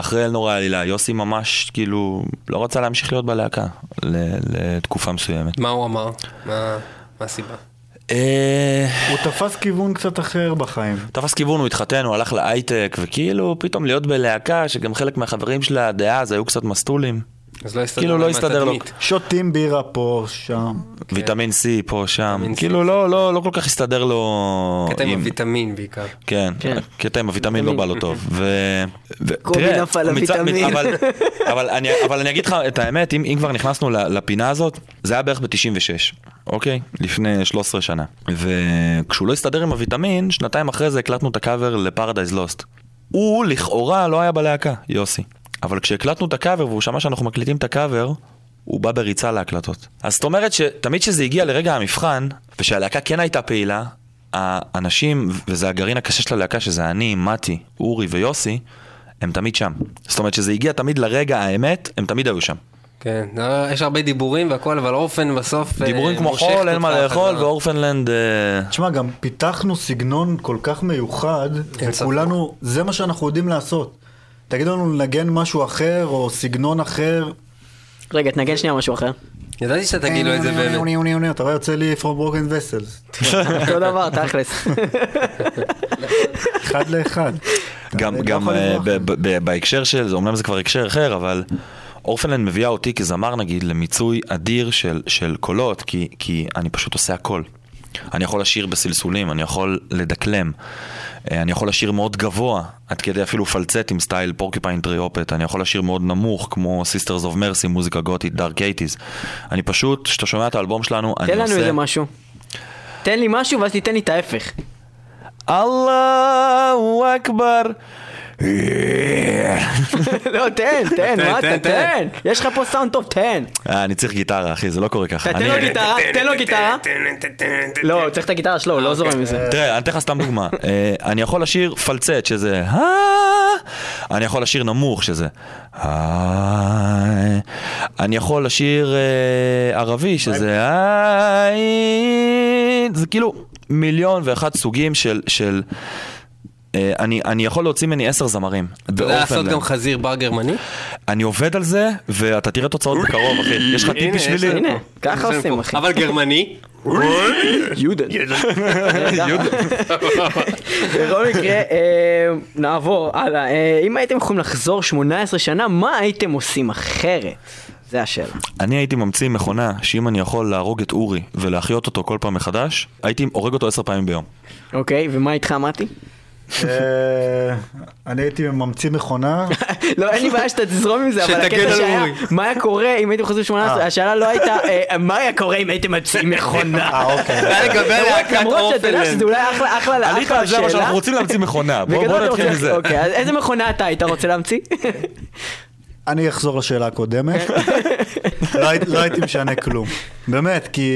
אחרי אל נורא עלילה, יוסי ממש כאילו לא רוצה להמשיך להיות בלהקה לתקופה מסוימת. מה הוא אמר? מה הסיבה? הוא תפס כיוון קצת אחר בחיים. תפס כיוון, הוא התחתן, הוא הלך לאייטק, וכאילו פתאום להיות בלהקה שגם חלק מהחברים של הדעה אז היו קצת מסטולים. אז לא הסתדר לו. שותים בירה פה, שם. ויטמין C פה, שם. כאילו לא כל כך הסתדר לו... קטע עם הוויטמין בעיקר. כן, קטע עם הוויטמין לא בא לו טוב. קובי נפל הוויטמין. אבל אני אגיד לך את האמת, אם כבר נכנסנו לפינה הזאת, זה היה בערך ב-96, אוקיי? לפני 13 שנה. וכשהוא לא הסתדר עם הוויטמין, שנתיים אחרי זה הקלטנו את הקאבר לפרדייז לוסט. הוא לכאורה לא היה בלהקה, יוסי. אבל כשהקלטנו את הקאבר, והוא שמע שאנחנו מקליטים את הקאבר, הוא בא בריצה להקלטות. אז זאת אומרת שתמיד שזה הגיע לרגע המבחן, ושהלהקה כן הייתה פעילה, האנשים, וזה הגרעין הקשה של הלהקה, שזה אני, מתי, אורי ויוסי, הם תמיד שם. זאת אומרת שזה הגיע תמיד לרגע האמת, הם תמיד היו שם. כן, יש הרבה דיבורים והכל, אבל אורפן בסוף... דיבורים כמו חול, אין מה לאכול, ואורפנלנד... תשמע, גם פיתחנו סגנון כל כך מיוחד, וכולנו, זה מה שאנחנו יודעים לעשות. תגיד לנו לנגן משהו אחר, או סגנון אחר. רגע, תנגן שנייה משהו אחר. ידעתי שאתה תגיד לו את זה באמת. אתה רואה, יוצא לי From Broken Vessels. אותו דבר, תכלס. אחד לאחד. גם בהקשר של זה, אומנם זה כבר הקשר אחר, אבל... אורפנלנד מביאה אותי כזמר נגיד למיצוי אדיר של קולות, כי אני פשוט עושה הכל. אני יכול לשיר בסלסולים, אני יכול לדקלם, אני יכול לשיר מאוד גבוה, עד כדי אפילו פלצט עם סטייל פורקיפיין טריופט, אני יכול לשיר מאוד נמוך, כמו Sisters of Mercy, מוזיקה גותית, דארק 80s. אני פשוט, כשאתה שומע את האלבום שלנו, אני עושה... תן לנו איזה משהו. תן לי משהו, ואז תיתן לי את ההפך. אללהו אכבר. לא, תן, מה אתה, תן, יש לך פה סאונד טוב, תן. אני צריך גיטרה, אחי, זה לא קורה ככה. תן לו גיטרה. לא, צריך את הגיטרה שלו, לא זורם מזה. תראה, אני תכף סתם דוגמה. אני יכול לשיר פלצט, שזה אני יכול לשיר נמוך, שזה אני יכול לשיר ערבי, שזה זה כאילו מיליון ואחת סוגים של אני יכול להוציא ממני 10 זמרים. אתה יודע לעשות גם חזיר בר גרמני? אני עובד על זה, ואתה תראה תוצאות בקרוב, אחי. יש לך טיפ בשבילי? הנה, ככה עושים, אחי. אבל גרמני? יודן. בכל מקרה, נעבור הלאה. אם הייתם יכולים לחזור 18 שנה, מה הייתם עושים אחרת? זה השאלה. אני הייתי ממציא מכונה שאם אני יכול להרוג את אורי ולהחיות אותו כל פעם מחדש, הייתי הורג אותו 10 פעמים ביום. אוקיי, ומה איתך, מתי? אני הייתי ממציא מכונה. לא, אין לי בעיה שאתה תזרום עם זה, אבל הקטע שהיה מה היה קורה אם הייתם חוזרים 18, השאלה לא הייתה מה היה קורה אם הייתם ממציאים מכונה. למרות שאתה יודע שזה אולי אחלה השאלה, אנחנו רוצים להמציא מכונה. בוא נתחיל מזה. איזה מכונה אתה היית רוצה להמציא? אני אחזור לשאלה הקודמת. לא הייתי משנה כלום באמת, כי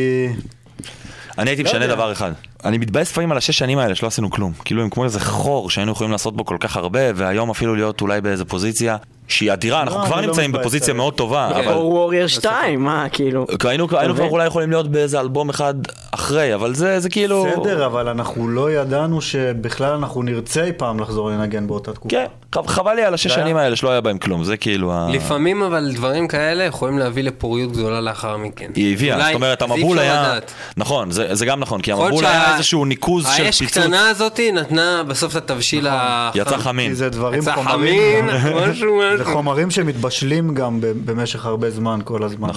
אני הייתי משנה דבר אחד. אני מתבאס פעמים על 6 שנים האלה שלא עשינו כלום. כאילו הם כמו איזה חור שהיינו יכולים לעשות בו כל כך הרבה, והיום אפילו להיות אולי באיזה פוזיציה שהיא אדירה, אנחנו כבר נמצאים בפוזיציה מאוד טובה. ווריר 2, מה כאילו? היינו כבר אולי יכולים להיות באיזה אלבום אחד אחרי, אבל זה כאילו... בסדר, אבל אנחנו לא ידענו שבכלל אנחנו נרצה אי פעם לחזור לנגן באותה תקופה. כן, חבל לי על 6 שנים האלה שלא היה בהם כלום, זה כאילו... לפעמים אבל דברים כאלה יכולים להביא לפוריות גדולה לאחר מכן. היא הביאה, זאת אומרת, המבול היה... נכון, זה גם נכון, כי המבול היה איזשהו ניקוז של פיצוץ. האש קטנה הזאת נתנה בסוף התבשיל זה חומרים שמתבשלים גם במשך הרבה זמן, כל הזמן.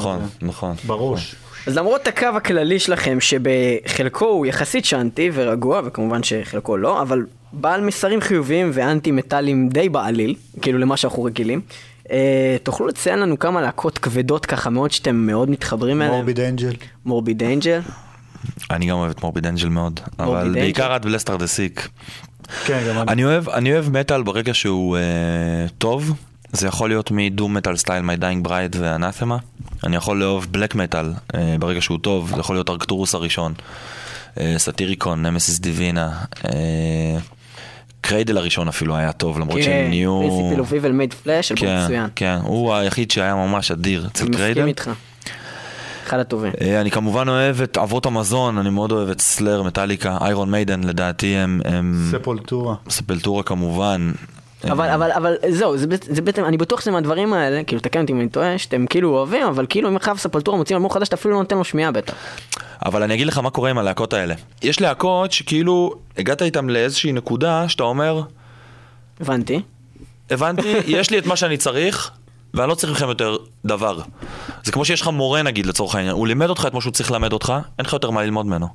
נכון. בראש. אז למרות הקו הכללי שלכם, שבחלקו הוא יחסית שאנטי ורגוע, וכמובן שחלקו לא, אבל בעל מסרים חיוביים ואנטי-מטליים די בעליל, כאילו למה שאנחנו רגילים, תוכלו לציין לנו כמה להקות כבדות ככה מאוד, שאתם מאוד מתחברים אליהם. מורביד אנג'ל. אני גם אוהב את מורביד אנג'ל מאוד, אבל בעיקר עד בלסטר דה סיק. אני אוהב מטל ברגע שהוא טוב. זה יכול להיות מדום מטל סטייל, My Dying Bride ואנאתמה. אני יכול לאהוב בלק מטל ברגע שהוא טוב, זה יכול להיות ארקטורוס הראשון, סטיריקון, נמסיס דיבינה, קריידל הראשון אפילו היה טוב, למרות שהם נהיו... פריסיפיל אוף איבל מייד פלאש, אלבום מצוין. כן, הוא היחיד שהיה ממש אדיר אצל קריידל. אני מסכים איתך. אחד הטובים. אני כמובן אוהב את אבות המזון, אני מאוד אוהב את סלר, מטליקה, איירון מיידן, לדעתי הם... ספולטורה כמובן. אבל זהו, זה בעצם, אני בטוח שזה מהדברים האלה, כאילו תקן אותי אם אני טועה, שאתם כאילו אוהבים, אבל כאילו אם חייב ספולטורה מוצאים אלבום חדש, אתה אפילו לא נותן לו שמיעה בטח. אבל אני אגיד לך מה קורה עם הלהקות האלה. יש להקות שכאילו הגעת איתם לאיזושהי נקודה שאתה אומר... הבנתי, יש לי את מה שאני צריך, ואני לא צריך לכם יותר דבר. זה כמו שיש לך מורה נגיד לצורך העניין, הוא לימד אותך את מה שהוא צריך ללמד אותך, אין לך יותר מה ללמוד ממנו.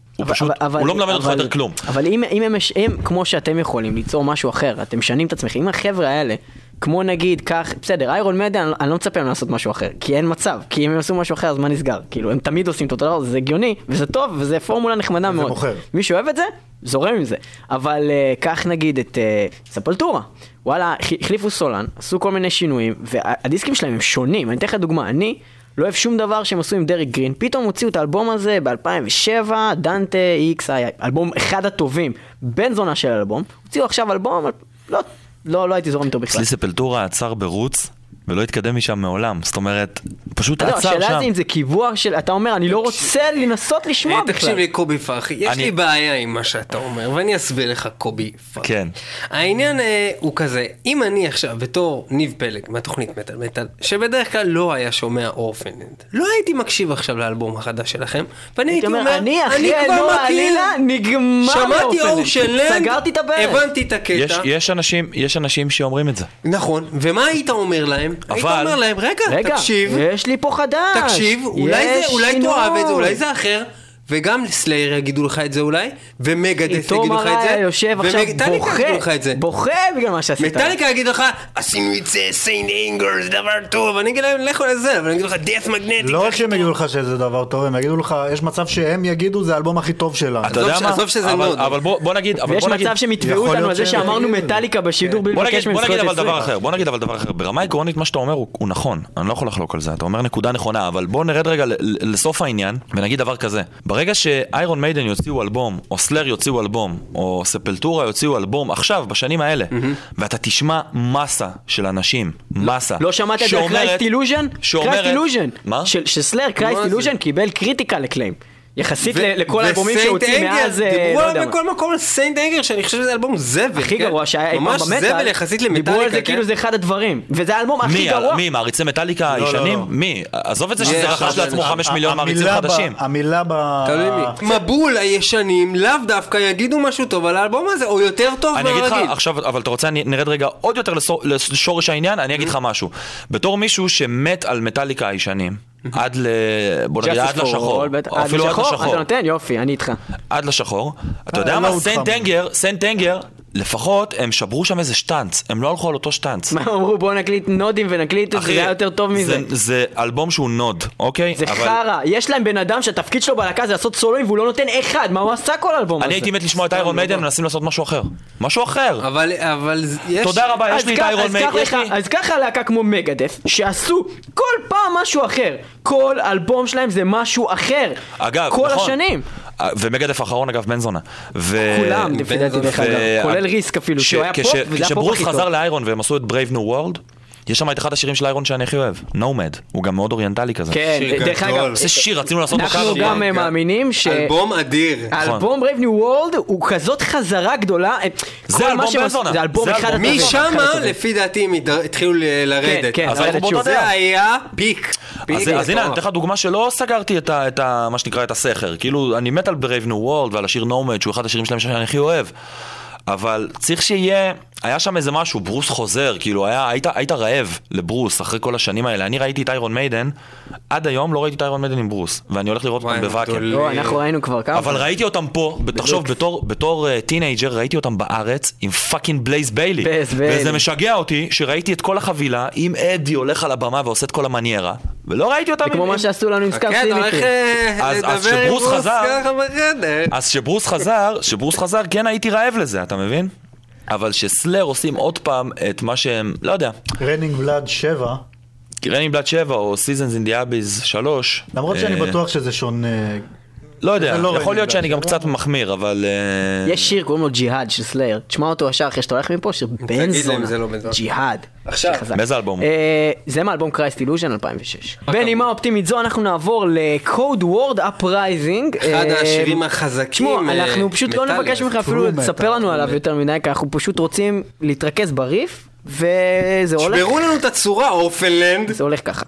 הוא לא מלמד אותך יותר כלום. אבל אם כמו שאתם יכולים ליצור משהו אחר, אתם משנים את עצמכם, אם החבר'ה האלה, כמו נגיד כך, בסדר, איירון מדן, אני לא מצפה להם לעשות משהו אחר, כי אין מצב, כי אם הם עשו משהו אחר, אז מה נסגר? כאילו, הם תמיד עושים את אותו דבר, זה הגיוני, וזה טוב, וזה פורמולה נחמדה מאוד. מי שאוהב את זה, זורם עם זה. אבל כך נגיד את ספולטורה. וואלה, החליפו סולן, עשו כל מיני שינויים, והדיסקים שלהם הם שונים. אני אתן לך דוגמה, אני לא אוהב שום דבר שהם עשו עם דריק גרין, פתאום הוציאו את האלבום הזה ב-2007, דנטה איקס, אלבום אחד הטובים, בן זונה של האלבום, הוציאו עכשיו אלבום, לא הייתי זורם איתו בכלל. ספולטורה עצר ברוץ ולא התקדם משם מעולם. זאת אומרת, פשוט עצר שם. השאלה זה אם זה קיבוע של, אתה אומר, אני לא רוצה לנסות לשמוע בכלל. תקשיב לי, קובי פחי, יש לי בעיה עם מה שאתה אומר, ואני אסביר לך, קובי פחי. כן. העניין הוא כזה, אם אני עכשיו, בתור ניב פלג, מהתוכנית מטל, שבדרך כלל לא היה שומע אורפנד, לא הייתי מקשיב עכשיו לאלבום החדש שלכם, ואני הייתי אומר, אני אחרי אלנורה עלילה, נגמר אורפנד. היית אומר להם, רגע, תקשיב. יש לי פה חדש. תקשיב, אולי תאהב את זה, אולי זה אחר. וגם סלייר יגידו לך את זה אולי, ומגדס יגידו לך את זה, יושב עכשיו בוכה בגלל מה שעשית. מטאליקה יגידו לך, עשינו את זה, סיינט אנגר, זה דבר טוב, אני אגיד להם, לכו לזה, אבל אני אגיד לך, דאט מגנטיק. לא רק שהם יגידו לך שזה דבר טוב, הם יגידו לך, יש מצב שהם יגידו, זה האלבום הכי טוב שלנו. אתה יודע מה? עזוב שזה מאוד. אבל בוא נגיד, יש מצב שמתבעו אותנו על זה שאמרנו מטאליקה בשידור בלי לבקש ממסכות 20. בוא נגיד אבל דבר אחר, ברמה עקרונית מה שאתה אומר הוא נכון, אני לא יכול לחלוק על זה, אתה אומר נקודה נכונה, אבל בוא נרד רגע לסוף העניין ונגיד דבר כזה. ברגע שאיירון מיידן יוציאו אלבום, או סלר יוציאו אלבום, או ספלטורה יוציאו אלבום, עכשיו, בשנים האלה, ואתה תשמע מסה של אנשים, מסה. לא שמעת את זה Christ Illusion? Christ Illusion. מה? שסלר, Christ Illusion קיבל קריטיקה לקליים. יחסית לכל האלבומים שהוצאים מאז, דיברו עליו בכל מקום על סיינט אנגר, שאני חושב שזה אלבום זבל. הכי גרוע שהיה אי פעם במטאל, דיברו על זה כאילו זה אחד הדברים. וזה האלבום הכי גרוע. מי, מעריצי מטאליקה הישנים? מי? עזוב את זה שזה רכש לעצמו 5 מיליון מעריצים חדשים. המילה מבול הישנים, לאו דווקא יגידו משהו טוב על האלבום הזה, או יותר טוב מהרגיל. אני אגיד לך, עכשיו, אבל אתה רוצה, נרד רגע עוד יותר לשורש העניין, אני אגיד לך משהו. בתור מישהו שמת על מטאליקה הישנים. עד לשחור, אפילו עד לשחור, אתה נותן יופי, אני איתך עד לשחור, אתה יודע מה? סיינט אנגר לפחות הם שברו שם איזה שטנץ, הם לא הלכו על אותו שטנץ. מה אמרו? בואו נקליט נודים ונקליט, זה היה יותר טוב מזה. זה אלבום שהוא נוד, אוקיי? זה חרה, יש להם בן אדם שהתפקיד שלו בלהקה זה לעשות סולואים והוא לא נותן אחד, מה הוא עשה כל אלבום הזה? אני הייתי מת לשמוע את איירון מיידן ומנסים לעשות משהו אחר. משהו אחר! אבל יש... תודה רבה, יש לי את איירון מיידן. אז ככה להקה כמו מגדף, שעשו כל פעם משהו אחר. כל אלבום שלהם זה משהו אחר. אגב, כל השנים. ומגדף האחרון אגב בן זונה כולם דפדלתי דרך אגב כולל ריסק אפילו כשברוס חזר לאיירון והם עשו את Brave New World יש שם את אחד השירים של איירון שאני הכי אוהב נומד, הוא גם מאוד אוריינטלי כזה כן, דרך אגב זה שיר, רצינו לעשות בקאבר אנחנו גם מאמינים ש... אלבום אדיר אלבום Brave New World הוא כזאת חזרה גדולה זה אלבום בן זונה זה אלבום אחד הטובים משם לפי דעתי הם התחילו לרדת אז זה היה פיק אז הנה, תלך הדוגמה שלא סגרתי את מה שנקרא את הסכר כאילו אני מת על Brave New World ועל השיר נומד שהוא אחד השירים שלהם שאני הכי אוהב אבל צריך שיהיה, היה שם איזה משהו, ברוס חוזר, כאילו היית רעב לברוס אחרי כל השנים האלה, אני ראיתי את איירון מיידן, עד היום לא ראיתי את איירון מיידן עם ברוס, ואני הולך לראות אותם בוואקר. לא, אנחנו ראינו כבר כמה. אבל ראיתי אותם פה, תחשוב, בתור טינאג'ר, ראיתי אותם בארץ עם פאקינג בלייז ביילי. וזה משגע אותי שראיתי את כל החבילה, אם אדי הולך על הבמה ועושה את כל המניירה, ולא ראיתי אותם... וכמו מה שעשו לנו עם סקאפ סיליטי. אז שברוס חזר, כן הייתי רעב לזה, אתה מבין? אבל שסלר עושים עוד פעם את מה שהם, לא יודע. ריינינג בלאד 7. ריינינג בלאד 7 או סיזנס אין די אביס 3. למרות שאני בטוח שזה שונה... לא יודע, יכול להיות שאני גם קצת מחמיר, אבל... יש שיר, קוראים לו ג'יהאד של סלייר. תשמע אותו השאר אחרי שאתה הולך מפה, שבן זונה, ג'יהאד. עכשיו, מאיזה אלבום? זה מאלבום Christ Illusion 2006. בנימה אופטימית זו, אנחנו נעבור ל-Code Word Uprising. אחד השירים החזקים. תשמעו, אנחנו פשוט לא נבקש ממך אפילו לספר לנו עליו יותר מדי, כי אנחנו פשוט רוצים להתרכז בריף, וזה הולך... שברו לנו את הצורה, אורפנלנד. זה הולך ככה.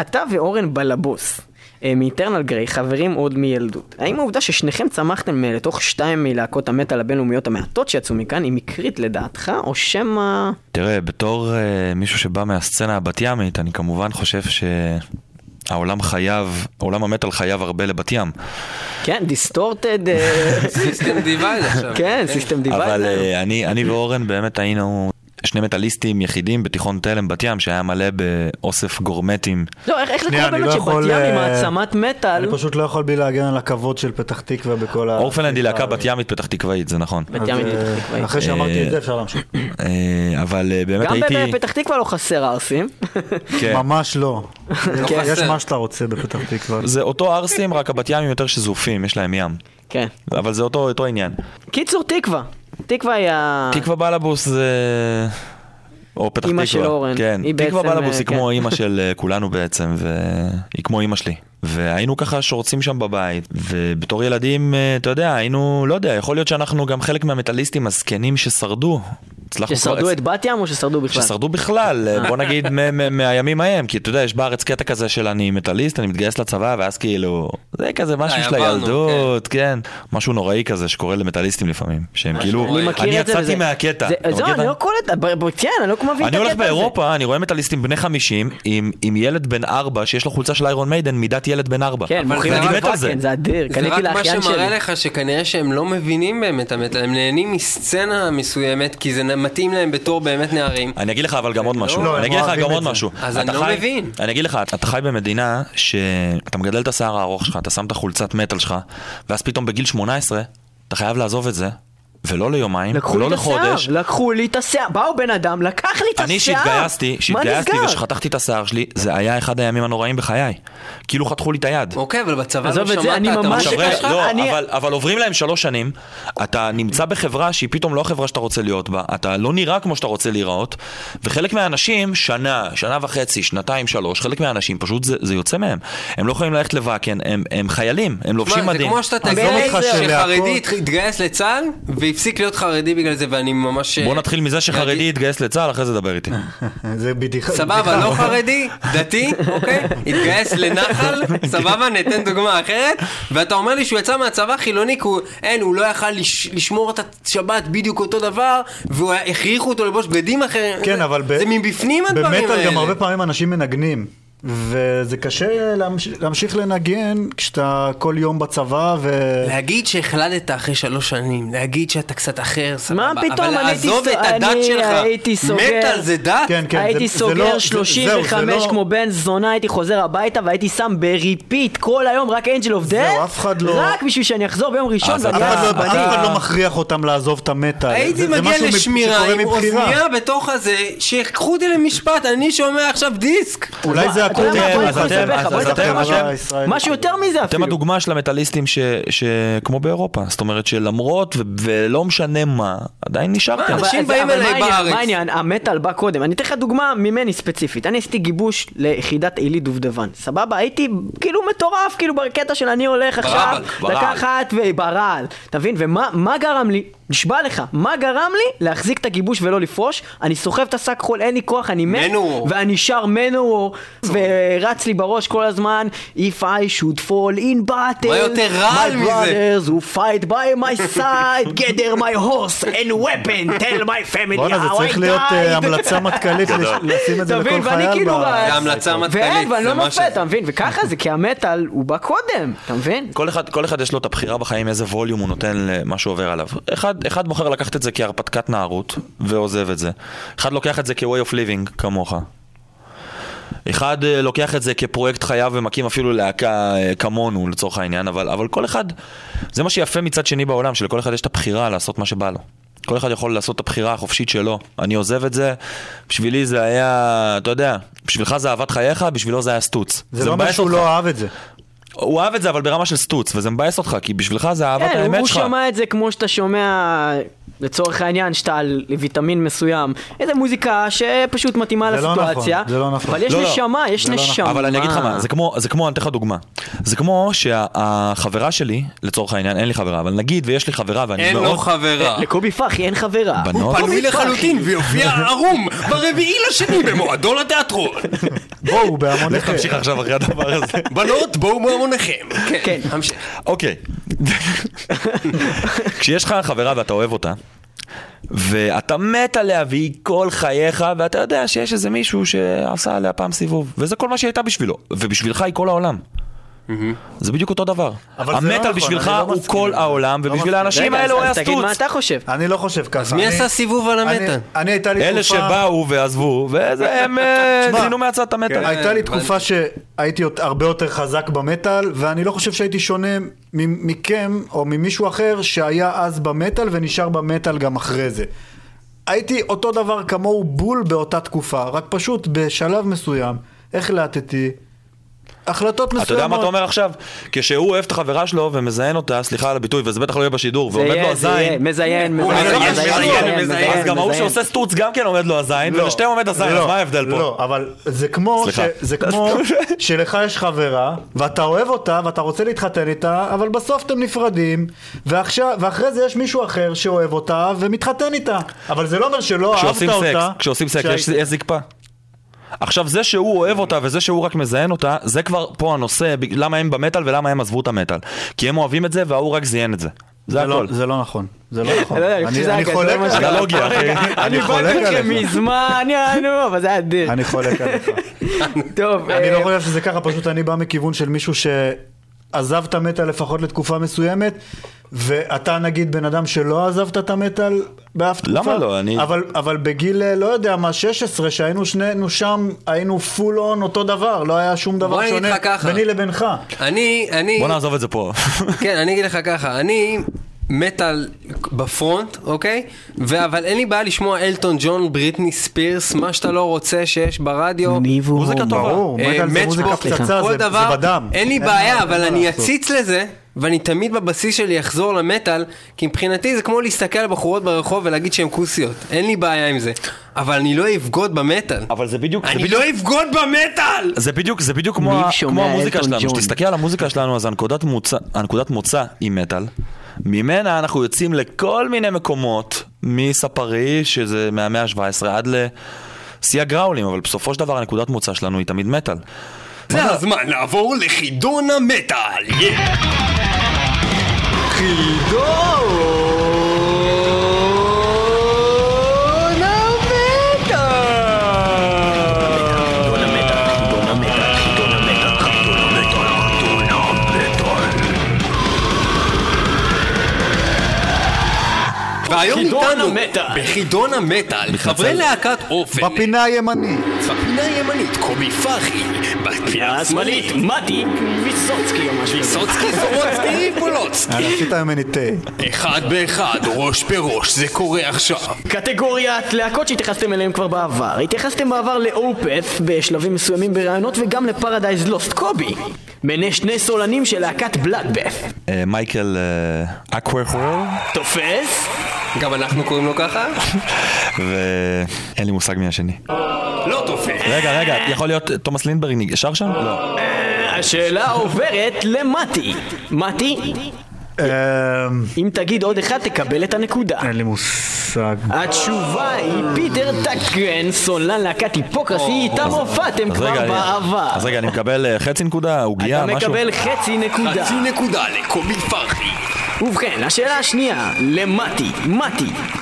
אתה ואורן בלבוס מאיטרנל גריי חברים עוד מילדות. האם העובדה ששניכם צמחתם לתוך שתיים מלהקות המטל הבינלאומיות המעטות שיצאו מכאן היא מקרית לדעתך, או שמה... תראה, בתור מישהו שבא מהסצנה הבת ימית, אני כמובן חושב שהעולם חייב, עולם המטל חייב הרבה לבת ים. כן, דיסטורטד. סיסטם דיווייד עכשיו. כן, סיסטם דיווייד. אבל אני ואורן באמת היינו... שני מטליסטים יחידים בתיכון תלם בת ים שהיה מלא באוסף גורמטים. לא, איך לקרוא באמת שבת ים עם העצמת מטל? אני פשוט לא יכול בלי להגן על הכבוד של פתח תקווה בכל ה... אורפנד היא להקה בת ימית פתח תקוואית, זה נכון. בת ימית פתח תקוואית. אחרי שאמרתי את זה אפשר להמשיך. אבל באמת הייתי... גם בפתח תקווה לא חסר ארסים. ממש לא. יש מה שאתה רוצה בפתח תקווה. זה אותו ארסים, רק הבת ים יותר שזופים, יש להם ים. כן. אבל זה אותו עניין. קיצור תקווה. תקווה היה... תקווה בלבוס זה... או פתח תקווה. של אורן. כן. תקווה בלבוס היא כמו אימא של כולנו בעצם, והיא כמו אימא שלי. והיינו ככה שורצים שם בבית, ובתור ילדים, אתה יודע, היינו, לא יודע, יכול להיות שאנחנו גם חלק מהמטליסטים הזקנים ששרדו. ששרדו את בת ים או ששרדו בכלל? ששרדו בכלל, בוא נגיד מהימים ההם, כי אתה יודע, יש בארץ קטע כזה של אני מטליסט, אני מתגייס לצבא, ואז כאילו, זה כזה משהו של הילדות, כן, משהו נוראי כזה שקורה למטליסטים לפעמים, שהם כאילו, אני יצאתי מהקטע. זהו, אני לא קולט, בריטיין, אני לא מבין את הקטע הזה. אני הולך באירופה, אני רואה מטליסטים בני 50, עם ילד בן 4, שיש לו חולצה של איירון מיידן, מידת ילד בן 4. כן, אני מת על זה. זה אדיר, קניתי לאחיין שלי. זה רק מה שמראה לך שכנראה שהם לא מבינים באמת, הם נהנים מסצנה מסוימת, כי זה מתאים להם בתור באמת נערים. אני אגיד לך אבל גם עוד משהו. אני אגיד לך גם עוד משהו. אז אני לא מבין. אני אגיד לך, אתה חי במדינה שאתה מגדל את השיער הארוך שלך, אתה שם את החולצת מטל שלך, ואז פתאום בגיל 18, אתה חייב לעזוב את זה, ולא ליומיים, ולא לחודש. לקחו לי את השיער, באו בן אדם, לקח לי את השיער. אני שהתגייסתי ושחתכתי את השיער שלי, זה היה אחד הימים הנוראים בחיי. כאילו חתכו לי את היד. אוקיי, אבל בצבא לא שמעת. לא, אבל עוברים להם 3 שנים, אתה נמצא בחברה שהיא פתאום לא החברה שאתה רוצה להיות בה, אתה לא נראה כמו שאתה רוצה להיראות, וחלק מהאנשים, שנה וחצי, 2-3, חלק מהאנשים, פשוט זה יוצא מהם. הם לא יכולים ללכת לבק, הם חיילים, הם לובשים מדים. הפסיק להיות חרדי בגלל זה, ואני ממש... בוא נתחיל מזה שחרדי יתגייס לצה"ל, אחרי זה דבר איתי. זה בדיחה. סבבה, לא חרדי, דתי, אוקיי? יתגייס לנחל, סבבה, ניתן דוגמה אחרת, ואתה אומר לי שהוא יצא מהצבא חילוני, כי הוא לא יכל לשמור את השבת בדיוק אותו דבר, והכריחו אותו לבוש בגדים אחרים. כן, אבל... זה מבפנים הדברים האלה. באמת, גם הרבה פעמים אנשים מנגנים. וזה קשה להמשיך לנגן כשאתה כל יום בצבא ו... להגיד שהחלדת אחרי 3 שנים, להגיד שאתה קצת אחר, סבבה, אבל לעזוב את הדת שלך, מטל זה דת? הייתי סוגר 35 כמו בן זונה, הייתי חוזר הביתה והייתי שם בריפיט כל היום רק אנג'ל אוף דאט, רק בשביל שאני אחזור ביום ראשון. אף אחד לא מכריח אותם לעזוב את המטל. הייתי מגיע לשמירה עם אוזניה בתוך הזה, שיקחו אותי למשפט, אני שומע עכשיו דיסק. אולי זה משהו יותר מזה. אתם הדוגמה של המטליסטים שכמו באירופה, זאת אומרת שלמרות ולא משנה מה עדיין נשארתם. אנשים באים אליי בארץ, מה העניין? המטל בא קודם. אני אתן לך דוגמה ממני ספציפית. אני עשיתי גיבוש ליחידת עילי דובדבן, סבבה, הייתי כאילו מטורף, כאילו בקטע של אני הולך עכשיו לקחת וברעל, תבין? ומה גרם לי? נשבע לך, מה גרם לי להחזיק את הגיבוש ולא לפרוש? אני סוחב את השק חול, אין לי כוח, אני מת, ואני שר מנוור, ורץ לי בראש כל הזמן, If I should fall in battle, מה יותר רעל מזה? My brothers who fight by my side, gather my horse and weapon, tell my family how I die. זה צריך להיות המלצה מטכלית, לשים את זה לכל חייל. זה המלצה מטכלית. ואני לא מפה, אתה מבין? וככה זה, כי המטל הוא בא קודם, אתה מבין? כל אחד יש לו את הבחירה בחיים, איזה ווליום הוא נותן למה שעובר עליו. אחד בוחר לקחת את זה כהרפתקת נערות ועוזב את זה. אחד לוקח את זה כ-way of living כמוך. אחד לוקח את זה כפרויקט חייו ומקים אפילו להקה כמונו לצורך העניין, אבל כל אחד, זה מה שיפה מצד שני בעולם, שלכל אחד יש את הבחירה לעשות מה שבא לו. כל אחד יכול לעשות את הבחירה החופשית שלו. אני עוזב את זה, בשבילי זה היה, אתה יודע, בשבילך זה אהבת חייך, בשבילו זה היה סטוץ. זה לא משהו לא אהב את זה. הוא אהב את זה, אבל ברמה של סטוץ, וזה מבאס אותך, כי בשבילך זה אהבת האמת שלך. הוא שומע את זה כמו שאתה שומע, לצורך העניין, שאתה על ויטמין מסוים. איזו מוזיקה שפשוט מתאימה לסיטואציה. זה לא נכון. אבל יש נשמה, יש נשמה. אבל אני אגיד לך מה, זה כמו, אני תכף דוגמה. זה כמו שהחברה שלי, לצורך העניין, אין לי חברה, אבל נגיד, ויש לי חברה, ואני מאוד... אין לו חברה. לקובי פחי, אין חברה. הוא פנוי לחלוטין, ויופיע ערום, ברביעי לשני במועדון התיאטרון. בואו בהמוניכם. לך תמשיך עכשיו אחרי הדבר הזה. בנות, בואו בהמוניכם. כן, המשיך. אוקיי. כשיש לך חברה ואתה אוהב אותה, ואתה מת עליה והיא כל חייך, ואתה יודע שיש איזה מישהו שעשה עליה פעם סיבוב, וזה כל מה שהייתה בשבילו, ובשבילך היא כל העולם. זה בדיוק אותו דבר. המטל בשבילך הוא כל העולם, ובשביל האנשים האלה הוא היה סטוץ. תגיד מה אתה חושב. אני לא חושב ככה. מי עשה סיבוב על המטל? אלה שבאו ועזבו, והם נינו מהצד את המטל. הייתה לי תקופה שהייתי הרבה יותר חזק במטל, ואני לא חושב שהייתי שונה מכם או ממישהו אחר שהיה אז במטל ונשאר במטל גם אחרי זה. הייתי אותו דבר כמוהו בול באותה תקופה, רק פשוט בשלב מסוים החלטתי החלטות מסוימות. אתה יודע מה אתה אומר עכשיו? כשהוא אוהב את חברה שלו ומזיין אותה, סליחה על הביטוי, וזה בטח לא יהיה בשידור, ועומד לו הזין. מזיין, מזיין. אז גם ההוא שעושה סטוץ גם כן עומד לו הזין, ולשתיהם עומד הזין, אז מה ההבדל פה? לא, אבל זה כמו שלך יש חברה, ואתה אוהב אותה, ואתה רוצה להתחתן איתה, אבל בסוף אתם נפרדים, ואחרי זה יש מישהו אחר שאוהב אותה, ומתחתן איתה. אבל זה לא אומר שלא אהבת אותה. כשעושים סקס, יש זקפה. עכשיו זה שהוא אוהב אותה וזה שהוא רק מזיין אותה, זה כבר פה הנושא, למה הם במטל ולמה הם עזבו את המטל, כי הם אוהבים את זה והוא רק זיין את זה. זה הכל. זה לא נכון. זה לא נכון. אני חולק אנלוגיה. אני חולק עליך. מזמן, יענו, אבל זה היה דיר. אני חולק עליך. טוב. אני לא חושב שזה ככה, פשוט אני בא מכיוון של מישהו שעזב את המטל לפחות לתקופה מסוימת, ואתה נגיד בן אדם שלא עזבת את המטל באף תקופה. למה לא? אבל בגיל, לא יודע מה, 16, שהיינו שנינו שם, היינו פול און אותו דבר, לא היה שום דבר שונה ביני לבינך. בוא נעזוב את זה פה. כן, אני אגיד לך ככה, אני מטל בפרונט, אוקיי? אבל אין לי בעיה לשמוע אלטון ג'ון, בריטני ספירס, מה שאתה לא רוצה שיש ברדיו. מוזיקה טובה. מטבוק, כל דבר. אין לי בעיה, אבל אני אציץ לזה. ואני תמיד בבסיס שלי אחזור למטל, כי מבחינתי זה כמו להסתכל על בחורות ברחוב ולהגיד שהן כוסיות. אין לי בעיה עם זה. אבל אני לא אבגוד במטל. אבל זה בדיוק, אני לא אבגוד במטל! זה בדיוק כמו המוזיקה שלנו. כשתסתכל על המוזיקה שלנו, אז הנקודת מוצא היא מטל. ממנה אנחנו יוצאים לכל מיני מקומות, מספרי, שזה מהמאה ה-17, עד לסיה גראולים, אבל בסופו של דבר הנקודת מוצא שלנו היא תמיד מטל. זה הזמן לעבור לחידון המטל. חידון המטל. והיום איתנו בחידון המטל חברי להקת אופן. בפינה הימנית. בפינה הימנית קובי פחי. בפינה השמאלית, מתי סוטיצקי, סוטיצקי, פולוצקי. אני עשית הימנית. אחד באחד, ראש בראש, זה קורה עכשיו. קטגוריית להקות שהתייחסתם אליהם כבר בעבר. התייחסתם בעבר לאופף בשלבים מסוימים ברעיונות וגם לפרדייז לוסט. קובי מנה שני סולנים של להקת בלאדבאף. מייקל אקוורל. תופס? גם אנחנו קוראים לו ככה? ואין לי מושג מי השני. לא תופס. רגע, יכול להיות תומס לינדברג נגשר שם? לא. השאלה עוברת למתי. מתי? אם תגיד עוד אחד תקבל את הנקודה. אין לי מושג. התשובה היא פיטר טקרן, סולן להקת היפוקרסי, איתם הופעתם כבר בעבר. אז רגע, אני מקבל חצי נקודה, הוגיה, משהו? אתה מקבל חצי נקודה. חצי נקודה לקובי פרחי. ובכן, השאלה השנייה, למתי,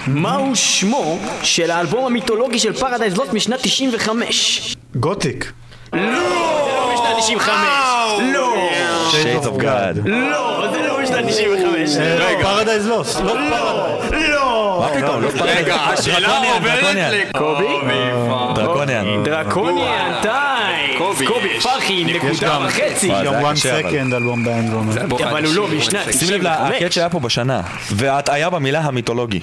מהו שמו של האלבום המיתולוגי של פרדייז לוסט משנת 95? גותיק. לא! זה לא משנת 95. לא! Shades of God. לא, זה לא משנת 95. רגע. פרדייז לוסט. לא, לא. מה פתאום? רגע, השאלה עוברת לקובי. דרקוניאן, טיים. קובי פחי, נקודה וחצי. One second אלבום באנדרום. אבל הוא לא משנת 95. שים לב להקט שהיה פה בשנה, וההטעיה במילה המיתולוגי.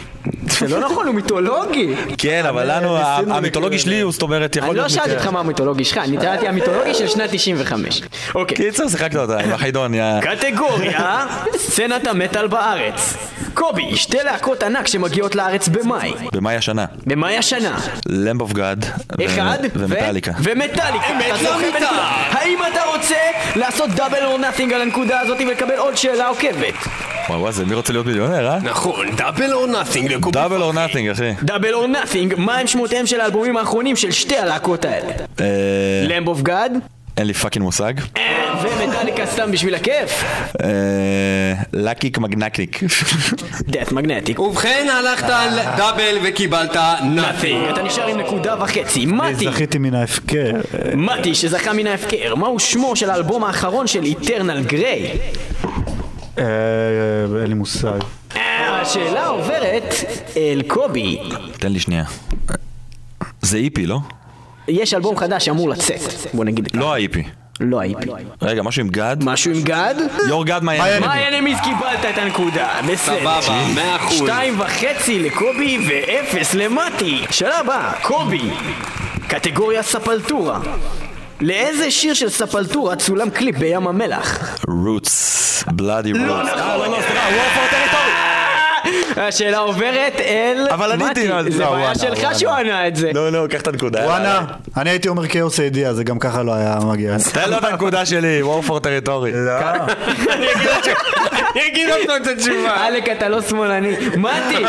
זה לא נכון, הוא מיתולוגי. כן, אבל לנו, המיתולוגי שלי, זאת אומרת, יכול להיות... אני לא שאלתי אותך מה המיתולוגי שלך, אני טענתי המיתולוגי של שנת 95. אוקיי. קיצר, שיחקת אותה, עם החידון, יא... קטגוריה, סצנת המטל בארץ. קובי, שתי להקות ענק שמגיעות לארץ במאי. במאי השנה. Lamb of God. אחד. ומטליקה. ומטליקה. האם אתה רוצה לעשות דאבל או נאטינג על הנקודה הזאת ולקבל עוד שאלה עוקבת? וואו, זה מי רוצה להיות מיליונר, אה? נכון, דאבל אור נאטינג לקובי פחי. דאבל אור נאטינג, אחי. דאבל אור נאטינג, מה הם שמותיהם של האלבומים האחרונים של שתי הלהקות האלה? Lamb of God? אין לי פאקינג מושג. ומטאליקה סתם בשביל הכיף. לקיק מגנטיק. דאט מגנטיק. ובכן, הלכת על דאבל וקיבלת נאטינג. אתה נשאר עם נקודה וחצי. מתי. זכיתי מן ההפקר. מתי שזכה מן ההפקר. מהו שמו של האלבום האחרון של Eternal Grey? אין לי מושג. השאלה עוברת אל קובי. תן לי שנייה. זה איפי, לא? יש אלבום חדש אמור לצאת, בוא נגיד. לא האיפי. לא האיפי. רגע, משהו עם גד? משהו עם גד? יור גד מהיאנמיז. קיבלת את הנקודה, בסדר. 2.5 לקובי ו0 למתי. שאלה הבאה, קובי, קטגוריה ספלטורה. לאיזה שיר של ספלטורה צולם קליפ בים המלח? רוטס, בלאדי רוטס. לא נכון, השאלה עוברת אל... אבל עניתי, זה בעיה שלך שהוא ענה את זה. לא, לא, קח את הנקודה. הוא ענה, אני הייתי אומר כאוס הידיעה, זה גם ככה לא היה מגיע. תן לו את הנקודה שלי, War for Territory. לא. אני אגיד אותו את התשובה. אלק, אתה לא שמאלני. מתי!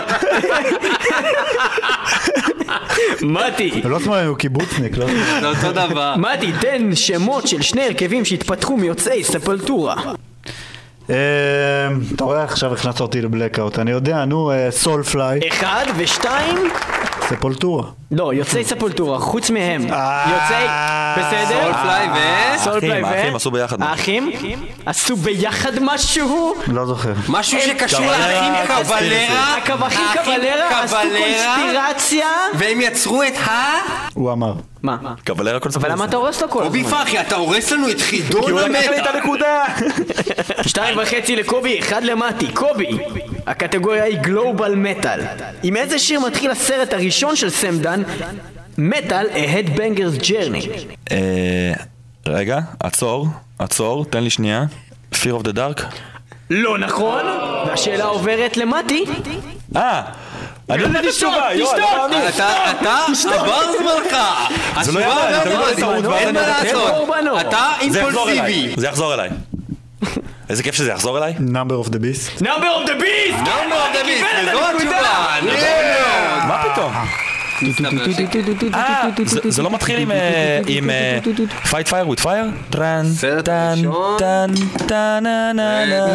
מתי! לא שמאלני, הוא קיבוצניק, לא? זה אותו דבר. מתי, תן שמות של שני הרכבים שהתפתחו מיוצאי ספלטורה. אתה רואה עכשיו הכנסת אותי לבלקאוט, אני יודע, נו, סולפליי 1 ו2 ספולטורה. לא, יוצאי ספולטורה, חוץ מהם יוצאי, בסדר? סולפליי ו... סולפליי ו... האחים עשו ביחד משהו. האחים? עשו ביחד משהו? לא זוכר. משהו שקשור לאחים קבלרה. האחים קבלרה עשו קונספירציה. והם יצרו את ה... הוא אמר. מה? קבלרה קונספירציה. אבל למה אתה הורס לו כל הזמן? קובי פחי, אתה הורס לנו את חידון המטה. כי הוא לקח לי את הנקודה. 2.5 לקובי, 1 למטי. קובי, הקטגוריה היא גלובל מטל. עם איזה שיר מתחיל הסרט הראשון של סם דן, מטל, Headbanger's Journey? רגע, עצור, תן לי שנייה. Fear of the Dark? לא נכון. והשאלה עוברת למתי. אני לא תשובה, אתה עבר זמנך. אין מה לעשות. אתה אימפולסיבי. זה יחזור אליי. איזה כיף שזה יחזור אליי. Number of the Beast. Number of the Beast! Number of the Beast! זו התשובה! מה פתאום? זה לא מתחיל עם Fight Fire with Fire?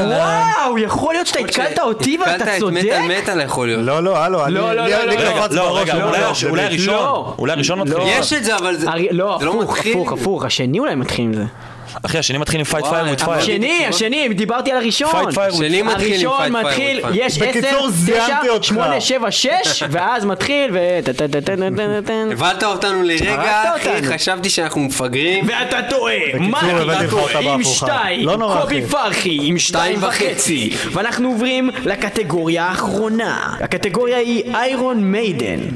וואו, יכול להיות שאתה התקלת אותי ואתה צודק? לא, לא, רגע, אולי הראשון מתחיל. יש את זה, אבל זה לא מתחיל. הפוך, השני אולי מתחיל עם זה. אחי, השני מתחיל עם Fight Fire with Fire. השני, דיברתי על הראשון. הראשון מתחיל, יש 10, 9, 8, 7, 6, ואז מתחיל ו... הבלת אותנו לרגע, אחי, חשבתי שאנחנו מפגרים. ואתה טועה, מתי טועה עם 2, קובי פרחי עם 2.5. ואנחנו עוברים לקטגוריה האחרונה. הקטגוריה היא Iron Maiden.